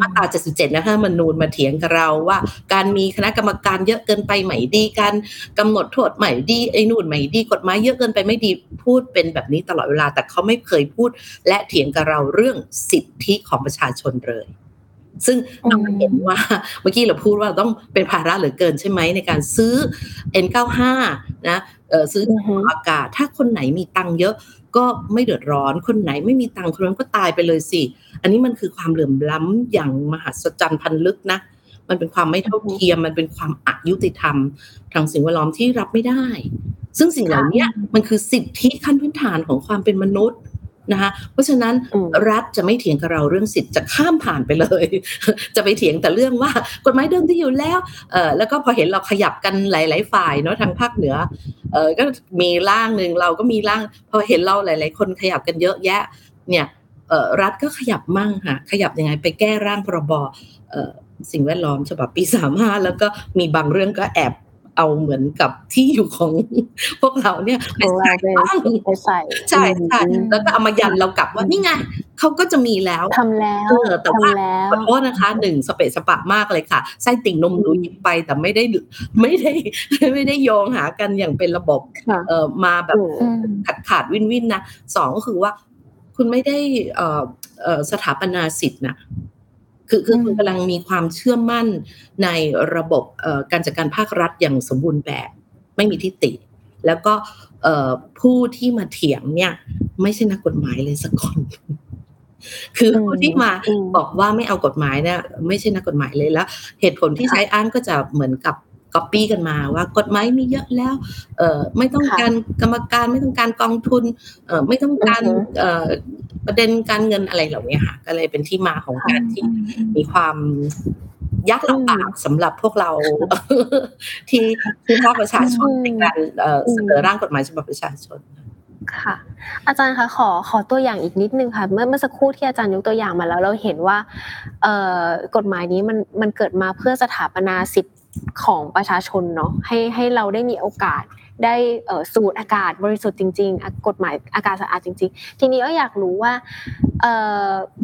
มาตรา77นะคะมนูญมาเถียงกับเราว่าการมีคณะกรรมการเยอะเกินไปไม่ดีการกำหนดโทษไม่ดีไอ้นู่นไม่ดีกฎหมายเยอะเกินไปไม่ดีพูดเป็นแบบนี้ตลอดเวลาแต่เขาไม่เคยพูดและเถียงกับเราเรื่องสิทธิของประชาชนเลยซึ่งเราเห็นว่าเมื่อกี้เราพูดว่าต้องเป็นภาระเหลือเกินใช่ไหมในการซื้อ N95 นะซื้ออากาศถ้าคนไหนมีตังค์เยอะก็ไม่เดือดร้อนคนไหนไม่มีตังค์คนนั้นก็ตายไปเลยสิอันนี้มันคือความเหลื่อมล้ำอย่างมหัศจรรย์พันลึกนะมันเป็นความไม่เท่าเทียมมันเป็นความอยุติธรรมทางสิ่งแวดล้อมที่รับไม่ได้ซึ่งสิ่งเหล่านี้มันคือสิทธิขั้นพื้นฐานของความเป็นมนุษย์นะคะเพราะฉะนั้นรัฐจะไม่เถียงกับเราเรื่องสิทธิ์จะข้ามผ่านไปเลยจะไปเถียงแต่เรื่องว่ากฎหมายเดิมที่อยู่แล้วแล้วก็พอเห็นเราขยับกันหลายๆฝ่ายเนาะทางภาคเหนือก็มีร่างนึงเราก็มีร่างพอเห็นเราหลายๆคนขยับกันเยอะแยะเนี่ยรัฐก็ขยับมั่งค่ะขยับยังไงไปแก้ร่างพรบสิ่งแวดล้อมฉบับปี35แล้วก็มีบางเรื่องก็แอบเอาเหมือนกับที่อยู่ของพวกเราเนี่ยไปใส่ใช่ใช่แล้วก็เอามายันเรากลับว่านี่ไงเขาก็จะมีแล้วทำแล้วแต่ว่าขอโทษนะคะหนึ่งสเปะสปะมากเลยค่ะไส้ติ่งนมหนูหยิบไปแต่ไม่ได้โยงหากันอย่างเป็นระบบมาแบบขาดวิ่นนะสองก็คือว่าคุณไม่ได้สถาปนาสิทธินะคือคุณกำลังมีความเชื่อมั่นในระบบการจัดการภาครัฐอย่างสมบูรณ์แบบไม่มีทิฏฐิแล้วก็ผู้ที่มาเถียงเนี่ยไม่ใช่นักกฎหมายเลยสักคนคือผู้ที่มาบอกว่าไม่เอากฎหมายเนี่ยไม่ใช่นักกฎหมายเลยแล้วเหตุผลที่ใช้อ้างก็จะเหมือนกับก๊อปปี้กันมาว่ากฎหมายมีเยอะแล้วไม่ต้องการกรรมการไม่ต้องการกองทุนไม่ต้องการประเด็นการเงินอะไรเหล่านี้ค่ะก็เลยเป็นที่มาของการที่มีความยากลำบากสำหรับพวกเรา ที่ภาคประชาชนในการเสนอร่างกฎหมายฉบับประชาชนค่ะอาจารย์คะขอตัวอย่างอีกนิดนึงค่ะเมื่อสักครู่ที่อาจารย์ยกตัวอย่างมาแล้วเราเห็นว่ากฎหมายนี้มันเกิดมาเพื่อสถาปนาสิทธิของประชาชนเนาะให้เราได้มีโอกาสได้สูดอากาศบริสุทธิ์จริงๆกฎหมายอากาศสะอาดจริงๆทีนี้ก็อยากรู้ว่า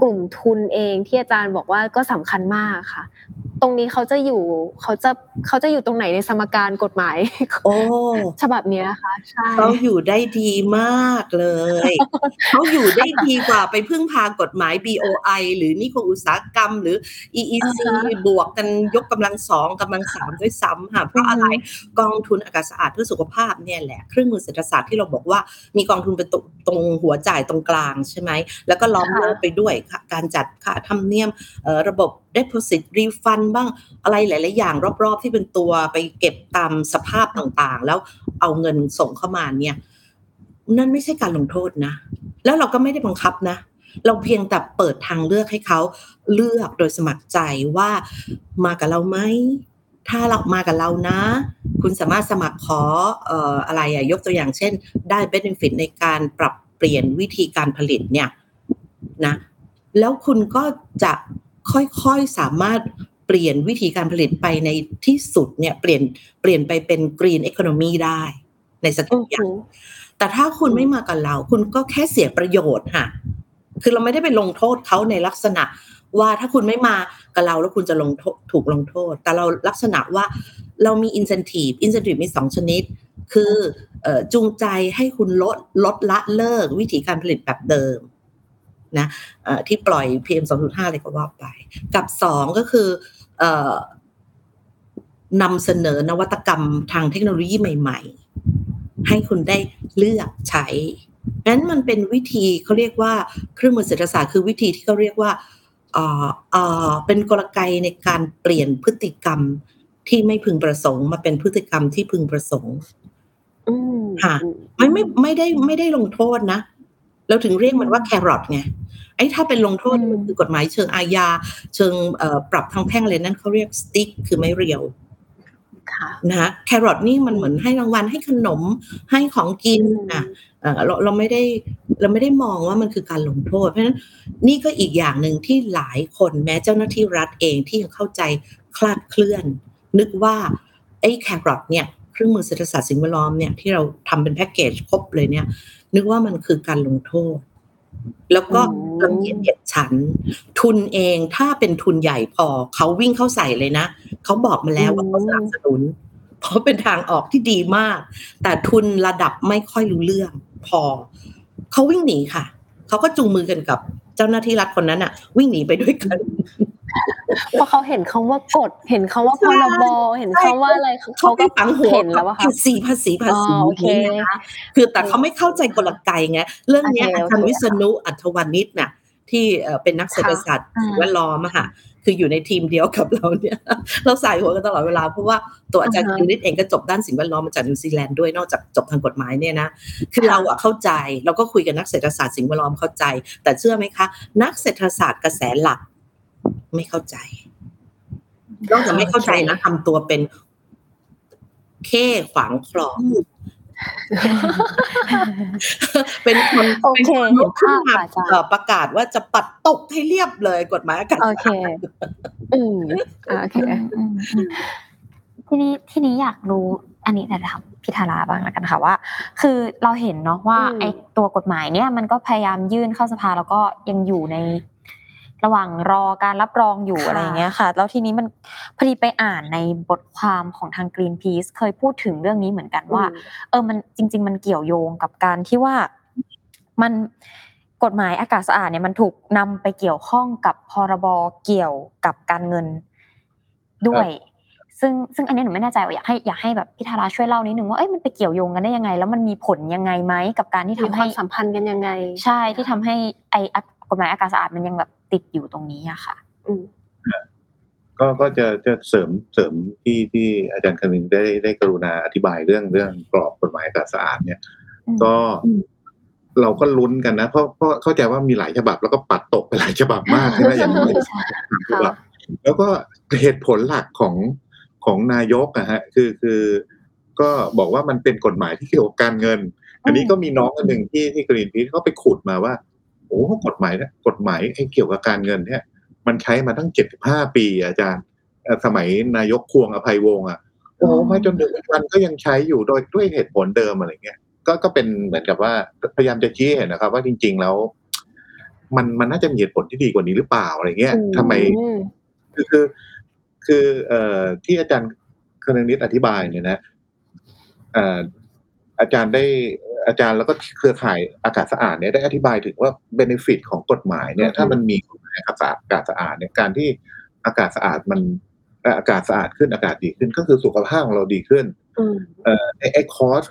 กลุ่มทุนเองที่อาจารย์บอกว่าก็สำคัญมากค่ะ ตรงนี้เขาจะอยู่ตรงไหนในสมการกฎหมายโอ้ฉบับนี้นะคะใช่เขาอยู่ได้ดีมากเลยเขาอยู่ได้ดีกว่าไปพึ่งพากฎหมาย B.O.I หรือนิคมอุตสาหกรรมหรือ E.E.C บวกกันยกกำลัง2กำลัง3ด้วยซ้ำค่ะเพราะอะไรกองทุนอากาศสะอาดเพื่อสุขภาพเนี่ยแหละเครื่องมือเศรษฐศาสตร์ที่เราบอกว่ามีกองทุนเป็นตรงหัวจ่ายตรงกลางใช่ไหมแล้วก็ล้อมรอบไปด้วยการจัดค่าธรรมเนียมระบบdeposit refund บ้างอะไรหลายๆอย่างรอบๆที่เป็นตัวไปเก็บตามสภาพต่างๆแล้วเอาเงินส่งเข้ามาเนี่ยนั่นไม่ใช่การลงโทษนะแล้วเราก็ไม่ได้บังคับนะเราเพียงแต่เปิดทางเลือกให้เขาเลือกโดยสมัครใจว่ามากับเราไหมถ้าเรามากับเรานะคุณสามารถสมัครขออะไรอ่ะยกตัวอย่างเช่นได้ benefit ในการปรับเปลี่ยนวิธีการผลิตเนี่ยนะแล้วคุณก็จะค่อยๆสามารถเปลี่ยนวิธีการผลิตไปในที่สุดเนี่ยเปลี่ยนไปเป็น Green Economy ได้ในสักอย่างแต่ถ้าคุณไม่มากับเราคุณก็แค่เสียประโยชน์ค่ะคือเราไม่ได้ไปลงโทษเขาในลักษณะว่าถ้าคุณไม่มากับเราแล้วคุณจะถูกลงโทษแต่เราลักษณะว่าเรามี incentive มี2ชนิดคือจูงใจให้คุณลดละเลิกวิธีการผลิตแบบเดิมนะที่ปล่อย PM 2.5 อะไรก็ว่าไปกับ2ก็คือนำเสนอนวัตกรรมทางเทคโนโลยีใหม่ๆให้คุณได้เลือกใช้งั้นมันเป็นวิธีเขาเรียกว่าเครื่องมือเศรษฐศาสตร์คือวิธีที่เขาเรียกว่าเป็นกลไกในการเปลี่ยนพฤติกรรมที่ไม่พึงประสงค์มาเป็นพฤติกรรมที่พึงประสงค์ค่ะไม่ได้ลงโทษนะเราถึงเรียกมันว่าแครอทไงไอ้ถ้าเป็นลงโทษมันคือกฎหมายเชิงอาญาเชิงปรับทางแพ่งเลยนั่นเขาเรียกสติ๊กคือไม้เรียวนะฮะแครอทนี่มันเหมือนให้รางวัลให้ขนมให้ของกินนะเราไม่ได้มองว่ามันคือการลงโทษเพราะฉะนั้นนี่ก็อีกอย่างนึงที่หลายคนแม้เจ้าหน้าที่รัฐเองที่ยังเข้าใจคลาดเคลื่อนนึกว่าไอ้แครอทเนี่ยเครื่องมือเศรษฐศาสตร์สิ่งแวดล้อมเนี่ยที่เราทำเป็นแพ็คเกจครบเลยเนี่ยนึกว่ามันคือการลงโทษแล้วก็รังเกียจเหยียดฉันทุนเองถ้าเป็นทุนใหญ่พอเขาวิ่งเข้าใส่เลยนะเขาบอกมาแล้วว่าเขาสนับสนุนเพราะเป็นทางออกที่ดีมากแต่ทุนระดับไม่ค่อยรู้เรื่องพอเขาวิ่งหนีค่ะเขาก็จูงมือกันกับเจ้าหน้าที่รัฐคนนั้นอ่ะวิ่งหนีไปด้วยกันเพราะเขาเห็นคำว่ากฎเห็นคำว่าพรบเห็นคำว่าอะไรเขาก็ฝังหัวเห็นแล้วว่าภาษีนะคะคือแต่เขาไม่เข้าใจกลไกไงเรื่องนี้อาจารย์วิษณุอัธวณิชน่ะที่เป็นนักเศรษฐศาสตร์สิ่งแวดล้อมค่ะคืออยู่ในทีมเดียวกับเราเนี่ยเราใส่หัวกันตลอดเวลาเพราะว่าตัวอาจารย์วิษณุเองก็จบด้านสิ่งแวดล้อมมาจากนิวซีแลนด์ด้วยนอกจากจบทางกฎหมายเนี่ยนะคือเราอะเข้าใจเราก็คุยกับนักเศรษฐศาสตร์สิ่งแวดล้อมเข้าใจแต่เชื่อไหมคะนักเศรษฐศาสตร์กระแสหลักไม่เข้าใจนอกจากไม่เข้าใจนะทำตัวเป็นเข่ขวางคลองเป็นคนลุกขึ้นมาประกาศว่าจะปัดตกให้เรียบเลยกฎหมายอากาศโอเคโอเคทีนี้อยากรู้อันนี้แต่ถามพิธาราบ้างแล้วกันค่ะว่าคือเราเห็นเนาะว่าไอ้ตัวกฎหมายเนี่ยมันก็พยายามยื่นเข้าสภาแล้วก็ยังอยู่ในระหว่างรอการรับรองอยู่อะไรอย่างเงี้ยค่ะแล้วทีนี้มันพอดีไปอ่านในบทความของทาง Greenpeace เคยพูดถึงเรื่องนี้เหมือนกันว่ามันจริงๆมันเกี่ยวโยงกับการที่ว่ามันกฎหมายอากาศสะอาดเนี่ยมันถูกนำไปเกี่ยวข้องกับพรบเกี่ยวกับการเงินด้วยซึ่งอันนี้หนูไม่แน่ใจอยากให้แบบพิธาราช่วยเล่านิดนึงว่ามันไปเกี่ยวโยงกันได้ยังไงแล้วมันมีผลยังไงไหมกับการที่ทำให้ความสัมพันธ์กันยังไงใช่ที่ทำให้ไอกฎหมายอากาศสะอาดมันยังแบบติดอยู่ตรงนี้อะค่ะก็จะเสริมที่อาจารย์คณินได้กรุณาอธิบายเรื่องกรอบกฎหมายอากาศสะอาดเนี่ยก็เราก็ลุ้นกันนะเพราะเข้าใจว่ามีหลายฉบับแล้วก็ปัดตกไปหลายฉบับมากใช่ไหมอย่างนี้แล้วก็เหตุผลหลักของนายกนะฮะคือก็บอกว่ามันเป็นกฎหมายที่เกี่ยวกับการเงินอันนี้ก็มีน้องคนหนึ่งที่กรีนพีซเขาไปขุดมาว่าโอ้กฎหมายไอ้เกี่ยวกับการเงินเนี่ยมันใช้มาตั้ง75ปีอาจารย์สมัยนายกควงอภัยวงศ์อ่ะโอ้มาจนถึงปัจจุบันก็ยังใช้อยู่โดยด้วยเหตุผลเดิมอะไรเงี้ยก็เป็นเหมือนกับว่าพยายามจะชี้เห็นนะครับว่าจริงๆแล้วมันน่าจะมีเหตุผลที่ดีกว่านี้หรือเปล่าอะไรเงี้ยทำไมคือ คือที่อาจารย์คณนิตอธิบายเนี่ยนะอาจารย์แล้วก็เครือข่ายอากาศสะอาดเนี่ยได้อธิบายถึงว่า benefit ของกฎหมายเนี่ยถ้ามันมีกฎหมายอากาศสะอาดเนี่ยการที่อากาศสะอาดมันอากาศสะอาดขึ้นอากาศดีขึ้นก็คือสุขภาพของเราดีขึ้นไอ้คอส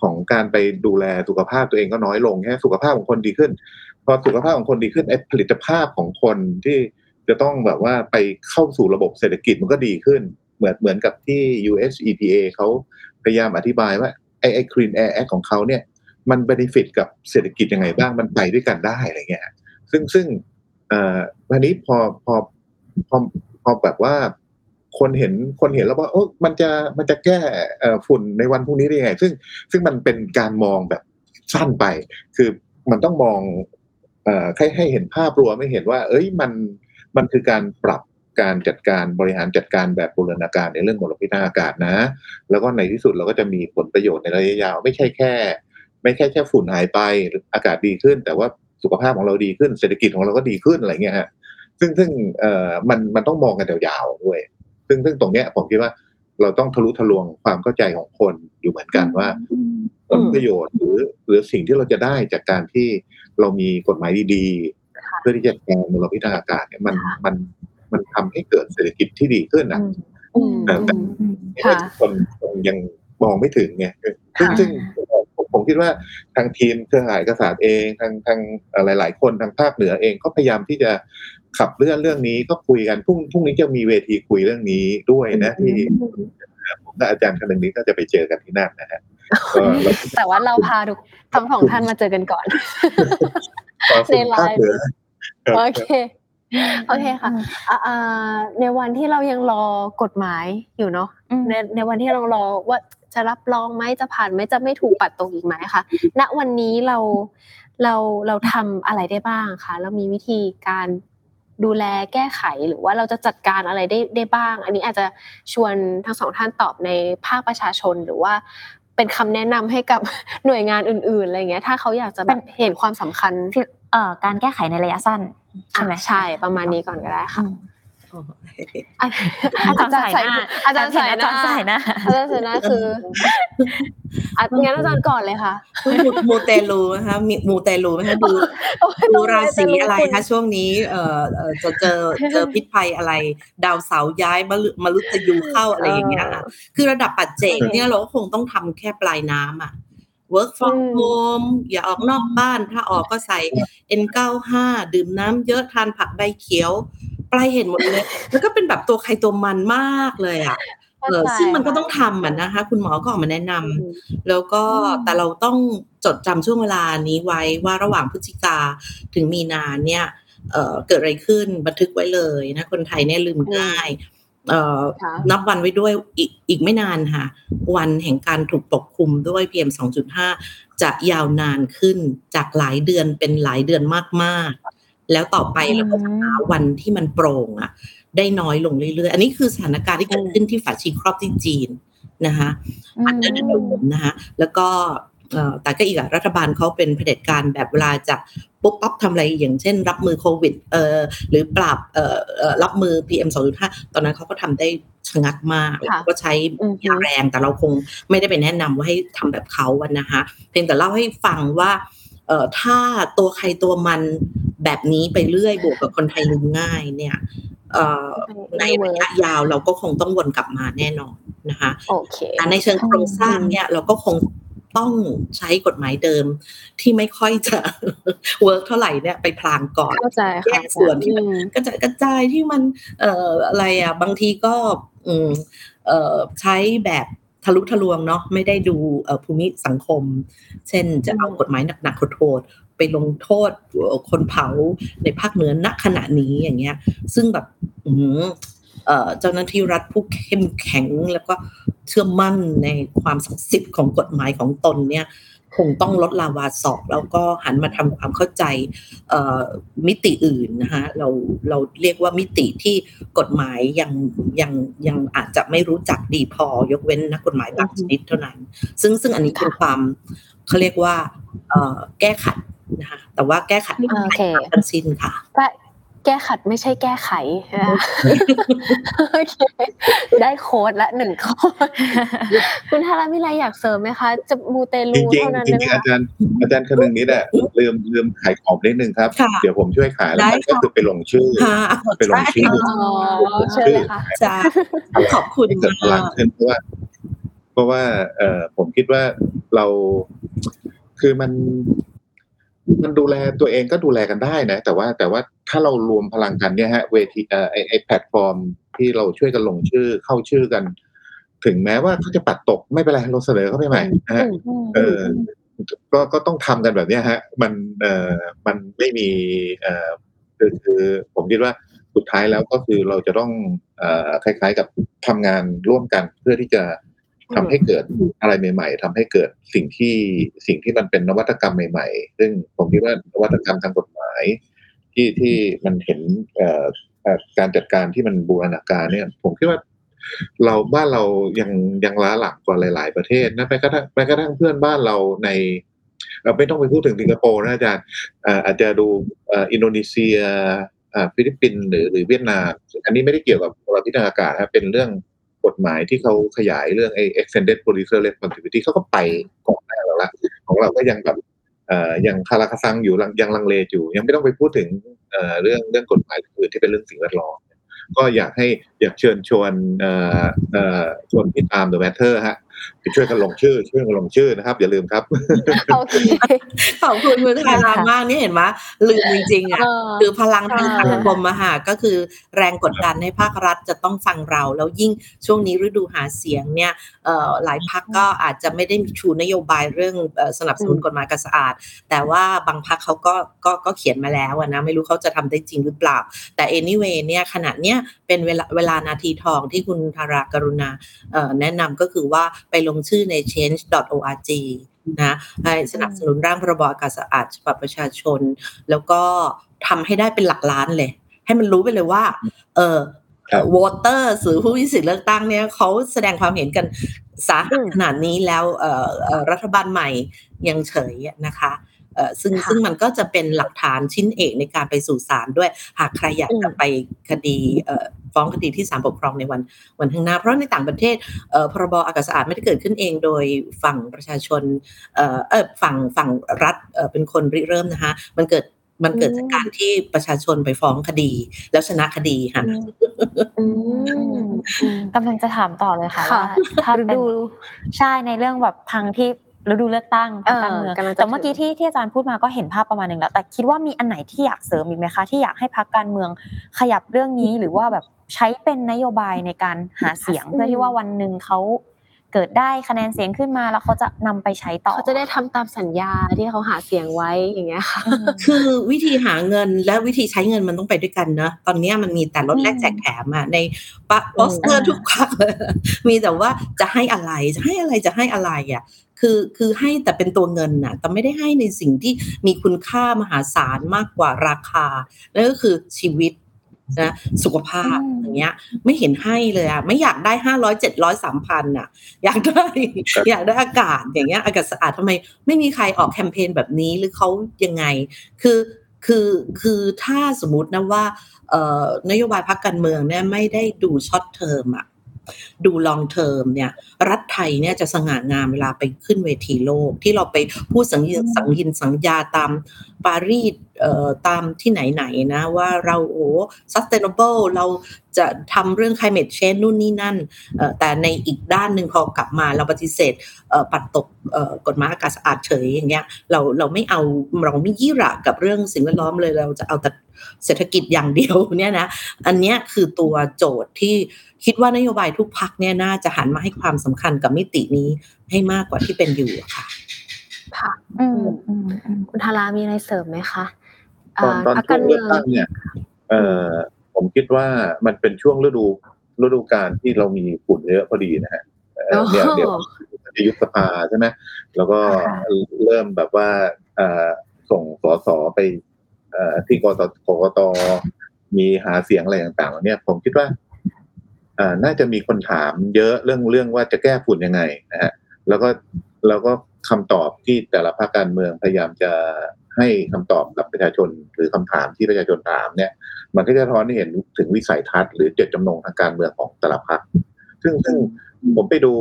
ของการไปดูแลสุขภาพตัวเองก็น้อยลงแค่สุขภาพของคนดีขึ้นพอสุขภาพของคนดีขึ้นไอ้ผลิตภาพของคนที่จะต้องแบบว่าไปเข้าสู่ระบบเศรษฐกิจมันก็ดีขึ้นเหมือนกับที่ US EPA เขาพยายามอธิบายว่าไอ้ Green Air Act ของเขาเนี่ยมัน benefit กับเศรษฐกิจยังไงบ้างมันไปด้วยกันได้อะไรเงี้ยซึ่งวันนี้พอแบบว่าคนเห็นแล้วว่าโอ้มันจะแก้ฝุ่นในวันพรุ่งนี้ได้ยังไงซึ่งมันเป็นการมองแบบสั้นไปคือมันต้องมองให้เห็นภาพรวมไม่เห็นว่าเอ้ยมันคือการปรับการจัดการบริหารจัดการแบบบูรณาการในเรื่องมลพิษทางอากาศนะแล้วก็ในที่สุดเราก็จะมีผลประโยชน์ในระยะยาวไม่ใช่แค่ฝุ่นหายไปหรืออากาศดีขึ้นแต่ว่าสุขภาพของเราดีขึ้นเศรษฐกิจของเราก็ดีขึ้นอะไรเงี้ยฮะซึ่งมันต้องมองกันยาวๆด้วยซึ่งตรงเนี้ยผมคิดว่าเราต้องทะลุทะลวงความเข้าใจของคนอยู่เหมือนกันว่าผลประโยชน์หรือสิ่งที่เราจะได้จากการที่เรามีกฎหมายดีๆเพื่อที่จะแก้มลพิษทางอากาศเนี่ยมันทำให้เกิดเศรษฐกิจที่ดีขึ้นนะแต่คนยังมองไม่ถึงไงซึ่งผมคิดว่าทางทีมเครือข่ายเอกสารเองทางหลายๆคนทางภาคเหนือเองก็พยายามที่จะขับเคลื่อนเรื่องนี้ก็คุยกันพรุ่งนี้จะมีเวทีคุยเรื่องนี้ด้วยนะที่ผมกับอาจารย์คนนี้ก็จะไปเจอกันที่นั่นนะฮะแต่ว่าเราพาทุกทั้งสองท่านมาเจอกันก่อนในไลน์โอเคโอเคค่ะในวันที่เรายังรอกฎหมายอยู่เนาะในวันที่เรารอว่าจะรับรองไหมจะผ่านไหมจะไม่ถูกปัดตกอีกไหมคะณวันนี้เราทำอะไรได้บ้างคะเรามีวิธีการดูแลแก้ไขหรือว่าเราจะจัดการอะไรได้บ้างอันนี้อาจจะชวนทั้งสองท่านตอบในภาคประชาชนหรือว่าเป็นคำแนะนำให้กับหน่วยงานอื่นๆอะไรเงี้ยถ้าเขาอยากจะแบบเห็นความสำคัญการแก้ไขในระยะสั้นใช่ไหมใช่ประมาณนี้ก่อนก็ได้ค่ะอาจารย์ใส่หน้าคืองั้นอาจารย์ก่อนเลยค่ะมูเตลูนะคะมูเตลูนะคะดูราศีอะไรคะช่วงนี้จะเจอพิษภัยอะไรดาวเสาร์ย้ายมฤตยูเข้าอะไรอย่างเงี้ยคือระดับปัจเจกเนี่ยเราคงต้องทำแค่ปลายน้ำอ่ะwork from home อย่าออกนอกบ้านถ้าออกก็ใส่ N95 ดื่มน้ำเยอะทานผักใบเขียวปลายเห็นหมดเลยแล้วก็เป็นแบบตัวใครตัวมันมากเลยอ่ะซึ่งมันก็ต้องทำมันนะคะคุณหมอก็ออกมาแนะนำแล้วก็แต่เราต้องจดจำช่วงเวลานี้ไว้ว่าระหว่างพฤศจิกาถึงมีนาเนี่ยเกิดอะไรขึ้นบันทึกไว้เลยนะคนไทยเนี่ยลืมง่ายนับวันไว้ด้วยอีกไม่นานค่ะวันแห่งการถูกปกคลุมด้วย PM 2.5 จะยาวนานขึ้นจากหลายเดือนเป็นหลายเดือนมากๆแล้วต่อไปเราก็จะหาวันที่มันโปร่งอ่ะได้น้อยลงเรื่อยๆอันนี้คือสถานการณ์ที่เกิดขึ้นที่ฝาชีครอบที่จีนนะคะอันนั้นนะคะแล้วก็แต่ก็อีกรัฐบาลเขาเป็นเผด็จการแบบเวลาจะปุ๊บปั๊บทำอะไรอย่างเช่นรับมือโควิดหรือปราบรับมือ PM 2.5 ตอนนั้นเขาก็ทำได้ชะงักมากก็ใช้ยาแรงแต่เราคงไม่ได้ไปแนะนำว่าให้ทำแบบเขาวันนะคะเพียงแต่เล่าให้ฟังว่าถ้าตัวใครตัวมันแบบนี้ไปเรื่อยบวกกับคนไทยลืมง่ายเนี่ยในระยะยาวเราก็คงต้องวนกลับมาแน่นอนนะคะแต่ในเชิงโครงสร้างเนี่ยเราก็คงต้องใช้กฎหมายเดิมที่ไม่ค่อยจะเวิร์คเท่าไหร่เนี่ยไปพลางก่อนแยกส่วนที่มันกระจายที่มันอะไรอ่ะบางทีก็ใช้แบบทะลุทะลวงเนาะไม่ได้ดูภูมิสังคมเช่นจะเอากฎหมายหนักๆโทษไปลงโทษคนเผาในภาคเหนือณขณะนี้อย่างเงี้ยซึ่งแบบเจ้าหน้าที่รัฐผู้เข้มแข็งแล้วก็เชื่อมั่นในความศักดิ์สิทธิ์ของกฎหมายของตนเนี่ยคงต้องลดลาวาสอบแล้วก็หันมาทำความเข้าใจมิติอื่นนะคะเราเรียกว่ามิติที่กฎหมายยังอาจจะไม่รู้จักดีพอยกเว้นนักกฎหมายบางชนิดเท่านั้นซึ่งอันนี้คือความเขาเรียกว่าแก้ขัดนะคะแต่ว่าแก้ขัดไม่ได้ทั้งสิ้นค่ะ แก้ขัดไม่ใช่แก้ไขโอเคได้โค้ดละ1ข้อคุณธารามิไลอยากเสริมมั้ยคะจะมูเตลูเท่านั้นนะคะอาจารย์คนนึงนี่แหละลืมขายของนิดนึงครับเดี๋ยวผมช่วยขายแล้วก็คือไปลงชื่อเชิญเลยค่ะขอบคุณมากเพราะว่าผมคิดว่าเราคือมันดูแลตัวเองก็ดูแลกันได้นะแต่ว่าถ้าเรารวมพลังกันเนี่ยฮะเวทีไอ้แพลตฟอร์มที่เราช่วยกันลงชื่อเข้าชื่อกันถึงแม้ว่าเขาจะปัดตกไม่เป็นไรเราเสนอเข้าไปใหม่นะฮะก็ต้องทำกันแบบนี้ฮะมันไม่มีคือผมคิดว่าสุดท้ายแล้วก็คือเราจะต้องคล้ายๆกับทำงานร่วมกันเพื่อที่จะทำให้เกิดอะไรใหม่ๆทำให้เกิดสิ่งที่มันเป็นนวัตกรรมใหม่ๆซึ่งผมคิดว่านวัตกรรมทางกฎหมายที่มันเห็นการจัดการที่มันบูรณาการเนี่ยผมคิดว่าเราบ้านเรายังล้าหลังกว่าหลายๆประเทศนะไปกระทั่งเพื่อนบ้านเราในเราไม่ต้องไปพูดถึงสิงคโปร์นะอาจารย์อาจจะดูอินโดนีเซียฟิลิปปินส์หรือเวียดนามอันนี้ไม่ได้เกี่ยวกับมลพิษทางอากาศนะเป็นเรื่องกฎหมายที่เขาขยายเรื่องไอ้ extended producer responsibility เขาก็ไปก่อนหน้าเราละของเราก็ยังแบบยังคาราคาซังอยู่ยังลังเลอยู่ยังไม่ต้องไปพูดถึงเรื่องกฎหมายอื่นที่เป็นเรื่องสิ่งแวดล้อมก็อยากเชิญชวนชวนพี่ตาม The Matter ฮะไปช่วยกันลงชื่อนะครับอย่าลืมครับโอเคขอบคุณคุณธารามากนี่เห็นมั้ยลืมจริงๆอ่ะคือพลังทางสังคมมหาก็คือแรงกดดันให้ภาครัฐจะต้องฟังเราแล้วยิ่งช่วงนี้ฤดูหาเสียงเนี่ยหลายพรรคก็อาจจะไม่ได้ชูนโยบายเรื่องสนับสนุนกฎหมายกสะอาดแต่ว่าบางพรรคเขาก็เขียนมาแล้วนะไม่รู้เขาจะทำได้จริงหรือเปล่าแต่ anyway เนี่ยขณะเนี้ยเป็นเวลานาทีทองที่คุณธารากรุณาแนะนำก็คือว่าไปลงชื่อใน change.org นะให้สนับสนุนร่างพรบอากาศสะอาดฉบับประชาชนแล้วก็ทำให้ได้เป็นหลักล้านเลยให้มันรู้ไปเลยว่าวอเตอร์หรือผู้มีสิทธิ์เลือกตั้งเนี่ยเขาแสดงความเห็นกันสาหัสขนาดนี้แล้วรัฐบาลใหม่ยังเฉยนะคะซึ่งมันก็จะเป็นหลักฐานชิ้นเอกในการไปสู่ศาลด้วยหากใครอยากจะไปคดีฟ้องคดีที่ศาลปกครองในวันข้างหน้าเพราะในต่างประเทศพรบอากาศสะอาดไม่ได้เกิดขึ้นเองโดยฝั่งประชาชนฝั่งรัฐเป็นคนริเริ่มนะคะมันเกิดจากการที่ประชาชนไปฟ้องคดีแล้วชนะคดีค่ะกำลังจะถามต่อเลยค่ะว่าถ้าดูใช่ในเรื่องแบบทางที่ฤดูเลือกตั้งการเมืองแต่เมื่อกี้ที่อาจารย์พูดมาก็เห็นภาพประมาณนึงแล้วแต่คิดว่ามีอันไหนที่อยากเสริมอีกมั้ยคะที่อยากให้พรรคการเมืองขยับเรื่องนี้หรือว่าแบบใช้เป็นนโยบายในการหาเสียงเพื่อที่ว่าวันนึงเค้าเกิดได้คะแนนเสียงขึ้นมาแล้วเขาจะนำไปใช้ต่อเขาจะได้ทำตามสัญญาที่เขาหาเสียงไว้อย่างเงี้ยค่ะคือวิธีหาเงินและวิธีใช้เงินมันต้องไปด้วยกันเนาะตอนนี้มันมีแต่ลดแลกแจกแถมอะในโปสเตอร์ทุกครั้งมีแต่ว่าจะให้อะไรอะคือให้แต่เป็นตัวเงินน่ะแต่ไม่ได้ให้ในสิ่งที่มีคุณค่ามหาศาลมากกว่าราคานั่นก็คือชีวิตนะสุขภาพอย่างเงี้ยไม่เห็นให้เลยอ่ะไม่อยากได้500 700 3,000 น่ะอยากได้อากาศอย่างเงี้ยอากาศสะอาดทำไมไม่มีใครออกแคมเปญแบบนี้หรือเขายังไงคือถ้าสมมุตินะว่านโยบายพรรคการเมืองเนี่ยไม่ได้ดูช็อตเทอมอ่ะดูลองเทอมเนี่ยรัฐไทยเนี่ยจะสง่างามเวลาไปขึ้นเวทีโลกที่เราไปพูดสัญญาตามปารีสตามที่ไหนๆนะว่าเราโอ้ sustainable เราจะทำเรื่อง climate change นู่นนี่นั่นแต่ในอีกด้านหนึ่งพอกลับมาเราปฏิเสธปัดตกกฎหมายอากาศสะอาดเฉยอย่างเงี้ยเราไม่เอาเราไม่ยี่ระกับเรื่องสิ่งแวดล้อมเลยเราจะเอาแต่เศรษฐกิจอย่างเดียวเนี่ยนะอันเนี้ยคือตัวโจทย์ที่คิดว่านโยบายทุกพรรคเนี่ยน่าจะหันมาให้ความสำคัญกับมิตินี้ให้มากกว่าที่เป็นอยู่ค่ะค่ะคุณธารามีอะไรเสริมไหมคะตอนช่วงเลือกตั้งเนี่ยผมคิดว่ามันเป็นช่วงฤดูกาลที่เรามีฝุ่นเยอะพอดีนะฮะเดี๋ยวจะยุบสภาใช่ไหมแล้วก็เริ่มแบบว่าส่งสสไปที่กกตมีหาเสียงอะไรต่างๆเนี่ยผมคิดว่าน่าจะมีคนถามเยอะเรื่องว่าจะแก้ฝุ่นยังไงนะฮะแล้วก็คำตอบที่แต่ละพรรคการเมืองพยายามจะ ให้คำตอบกับประชาชนหรือคำถามที่ประชาชนถามเนี่ยมันก็จะสะท้อนให้เห็นถึงวิสัยทัศน์หรือเจตจำนงทางการเมืองของแต่ละพรรคซึ่งผมไปดู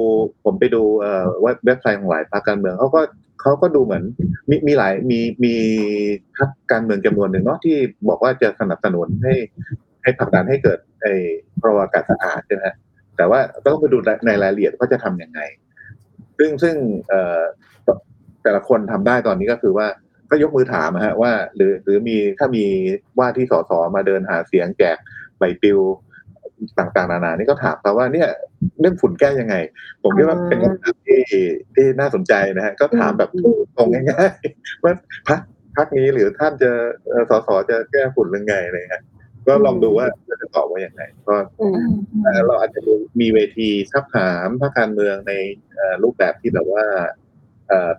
เว็บไซต์ของหลายพรรคการเมืองเขาก็ดูเหมือนมีหลายมีพรรคการเมืองจำนวนหนึ่งเนาะที่บอกว่าจะสนับสนุนให้ผลักดันให้เกิดไอ้พรบอากาศสะอาดใช่ไหมแต่ว่าต้องไปดูในรายละเอียดว่าจะทำยังไงซึ่งแต่ละคนทำได้ตอนนี้ก็คือว่าก็ยกมือถามฮะว่าหรือมีถ้ามีว่าที่สสมาเดินหาเสียงแจกใบปลิวต่างๆนานานี่ก็ถามเขาว่าเนี่ยเรื่องฝุ่นแก้ยังไงผมคิดว่าเป็นคำถามที่น่าสนใจนะฮะก็ถามแบบตรงง่ายๆว่าพรรคนี้หรือท่านจะสสจะแก้ฝุ่นยังไงอะไรเงี้ยก็ลองดูว่าจะตอบว่าอย่างไรก็เราอาจจะมีเวทีซักถามพรรคการเมืองในรูปแบบที่แบบว่า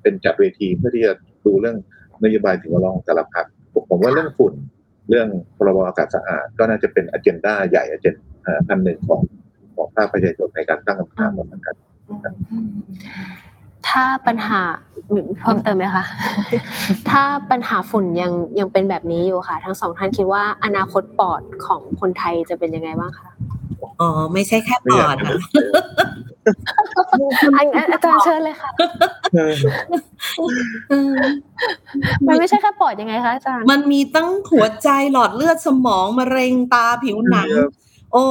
เป็นจัดเวทีเพื่อที่จะดูเรื่องนโยบายถึงว่าลองแต่ละพรรคผมว่าเรื่องฝุ่นเรื่องพรบอากาศสะอาดก็น่าจะเป็นอเจนดาใหญ่อเจนอันหนึ่งของภาคประชาชนในการตั้งคำถามเหมือนกันถ้าปัญหาเพิ่มเติมไหมคะถ้าปัญหาฝุ่นยังเป็นแบบนี้อยู่ค่ะทั้งสองท่านคิดว่าอนาคตปอดของคนไทยจะเป็นยังไงบ้างคะอ๋อไม่ใช่แค่ปอดค่ะอาจารย์เชิญเลยค่ะมันไม่ใช่แค่ปอดยังไงคะอาจารย์มันมีตั้งหัวใจหลอดเลือดสมองมะเร็งตาผิวหนังโอ้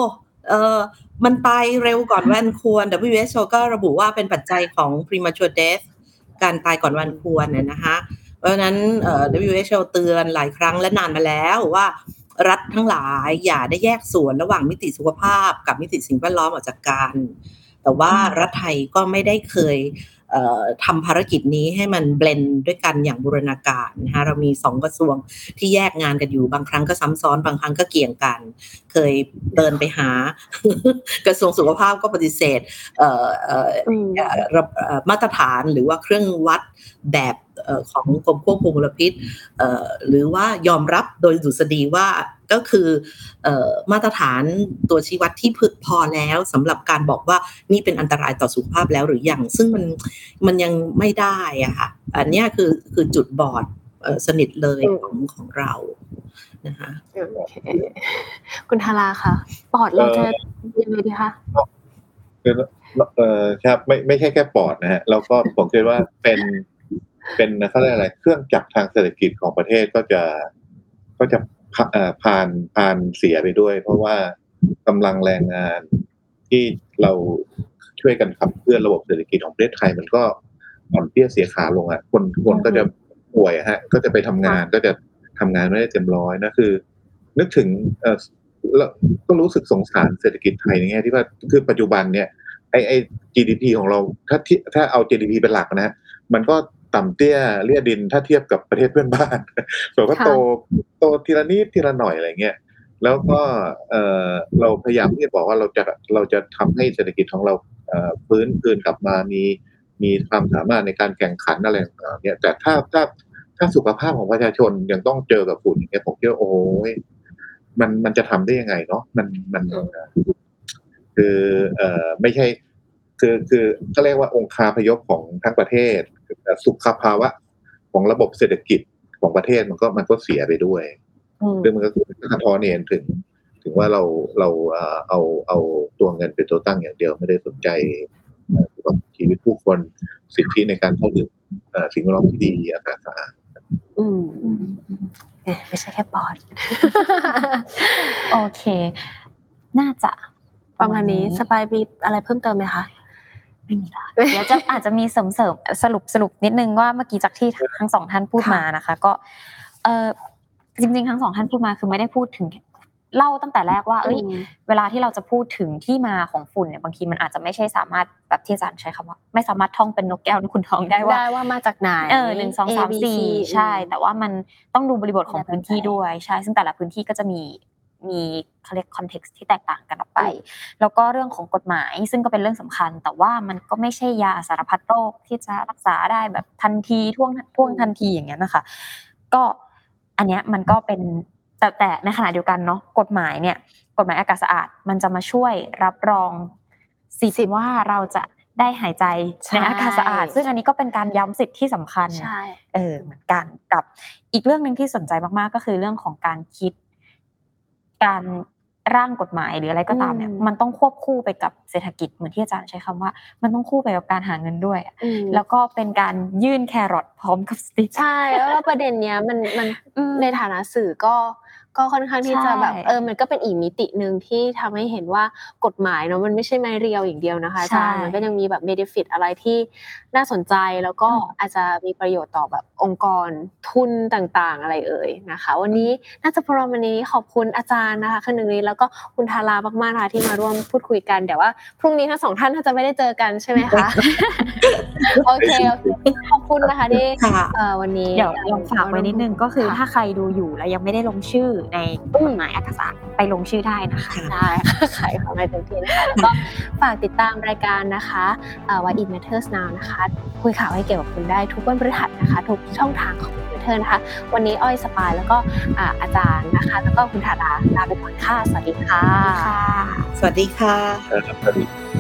มันตายเร็วก่อนวันควร WHO ก็ระบุว่าเป็นปัจจัยของ premature death การตายก่อนวันควรนะคะเพราะฉะนั้น WHO เตือนหลายครั้งและนานมาแล้วว่ารัฐทั้งหลายอย่าได้แยกส่วนระหว่างมิติสุขภาพกับมิติสิ่งแวดล้อมออกจากกันแต่ว่ารัฐไทยก็ไม่ได้เคยทำภารกิจนี้ให้มันเบลนด์ด้วยกันอย่างบูรณาการนะคะเรามี2กระทรวงที่แยกงานกันอยู่บางครั้งก็ซ้ำซ้อนบางครั้งก็เกี่ยงกันเคยเดินไปหากระทรวงสุขภาพก็ปฏิเสธมาตรฐานหรือว่าเครื่องวัดแบบของกรมควบคุมมลพิษหรือว่ายอมรับโดยดุษฎีว่าก็คือมาตรฐานตัวชี้วัดที่พอแล้วสำหรับการบอกว่านี่เป็นอันตรายต่อสุขภาพแล้วหรือยังซึ่งมันยังไม่ได้อะค่ะอันนี้คือจุดบอดสนิทเลยของเรานะคะคุณธาราค่ะปอดเราจะยังไงดีคะครับไม่ใช่แค่ปอดนะฮะแล้วก็ผมคิดว่าเป็นเขาเรียกอะไรเครื่องจักรทางเศรษฐกิจของประเทศก็จะผ่านเสียไปด้วยเพราะว่ากำลังแรงงานที่เราช่วยกันขับเคลื่อนระบบเศรษฐกิจของประเทศไทยมันก็อ่อนเพลียเสียขาลงอ่ะคนก็จะป่วยฮะก็จะไปทำงานก็จะทำงานไม่ได้เต็มร้อยนะคือนึกถึงก็รู้สึกสงสารเศรษฐกิจไทยในแง่ที่ว่าคือปัจจุบันเนี่ยไอ้ GDP ของเราถ้าเอา GDP เป็นหลักนะมันก็ต่ำเตี้ยเลี่ยดินถ้าเทียบกับประเทศเพื่อนบ้านส่วนก็โตทีละนิดทีละหน่อยอะไรเงี้ยแล้วก็เราพยายามที่จะบอกว่าเราจะทำให้เศรษฐกิจของเราฟื้นคืนกลับมามีความสามารถในการแข่งขันอะไรต่างๆเนี่ยแต่ถ้าสุขภาพของประชาชนยังต้องเจอกับฝุ่นอย่างเงี้ยผมคิดว่าโอ้ยมันจะทำได้ยังไงเนาะมันคือไม่ใช่คือก็เรียกว่าองคาพยพของทั้งประเทศสุขภาวะของระบบเศรษฐกิจของประเทศมันก็เสียไปด้วยซึ่งมันก็สะท้อนเห็นถึงว่าเราเอาตัวเงินเป็นตัวตั้งอย่างเดียวไม่ได้สนใจชีวิตผู้คนสิทธิในการเข้าถึงสิ่งแวดล้อมที่ดีอากาศสะอาดไม่ใช่แค่ปอดโอเคน่าจะประมาณนี้สปายมีอะไรเพิ่มเติมไหมคะไม่มีละเดี๋ยวจะอาจจะมีเสริมสรุปนิดนึงว่าเมื่อกี้จากที่ทั้งสองท่านพูดมานะคะก็จริงๆทั้งสองท่านพูดมาคือไม่ได้พูดถึงเล่าตั้งแต่แรกว่าเวลาที่เราจะพูดถึงที่มาของฝุ่นเนี่ยบางทีมันอาจจะไม่ใช่สามารถแบบที่อาจารย์ใช้คำว่าไม่สามารถท่องเป็นนกแก้วคุณทองได้ว่ามาจากไหน1 2 3 4ใช่แต่ว่ามันต้องดูบริบทของพื้นที่ด้วยใช่ซึ่งแต่ละพื้นที่ก็จะมีเขาเรียกคอนเท็กซ์ที่แตกต่างกันออกไปแล้วก็เรื่องของกฎหมายซึ่งก็เป็นเรื่องสำคัญแต่ว่ามันก็ไม่ใช่ยาสารพัดโรคที่จะรักษาได้แบบทันทีท่วงทันทีอย่างเงี้ยนะคะก็อันเนี้ยมันก็เป็นแต่ในขณะเดียวกันเนาะกฎหมายอากาศสะอาดมันจะมาช่วยรับรองสิว่าเราจะ ได้หายใจในอากาศสะอาดซึ่งอันนี้ก็เป็นการย้ำสิทธิที่สำคัญเหมือนกันกับอีกเรื่องนึงที่สนใจมากๆก็คือเรื่องของการคิดการร่างกฎหมายหรืออะไรก็ตามเนี่ยมันต้องควบคู่ไปกับเศรษฐกิจเหมือนที่อาจารย์ใช้คำว่ามันต้องคู่ไปกับการหาเงินด้วยแล้วก็เป็นการยื่นแครอทพร้อมกับสติ๊กใช่แล้วประเด็นเนี้ยมันในฐานะสื่อก็ค่อนข้างที่จะแบบมันก็เป็นอีกมิตินึงที่ทำให้เห็นว่ากฎหมายเนาะมันไม่ใช่ไม้เรียวอย่างเดียวนะคะอาจารย์มันก็ยังมีแบบเบเนฟิตอะไรที่น่าสนใจแล้วก็อาจจะมีประโยชน์ต่อแบบองค์กรทุนต่างๆอะไรเอ่ยนะคะวันนี้น่าจะประมาณนี้ขอบคุณอาจารย์นะคะคืนนี้แล้วก็คุณธารามากๆนะคะที่มาร่วมพูดคุยกันแต่ว่าพรุ่งนี้ทั้งสองท่านน่าจะไม่ได้เจอกันใช่ไหมคะโอเคขอบคุณนะคะที่วันนี้เดี๋ยวลองฝากไว้นิดนึงก็คือถ้าใครดูอยู่แล้วยังไม่ได้ลงชื่อในกฎหมายอากาศสะอาดไปลงชื่อได้นะคะได้ค่ะขายของในเต็มที่นะคะก็ฝากติดตามรายการนะคะThe Matters Now นะคะคุยข่าวให้เกี่ยวกับคุณได้ทุกวันพฤหัสนะคะทุกช่องทางของเธอนะคะวันนี้อ้อยสปายแล้วก็อาจารย์นะคะแล้วก็คุณธาราลาไปก่อนค่ะสวัสดีค่ะสวัสดีค่ะ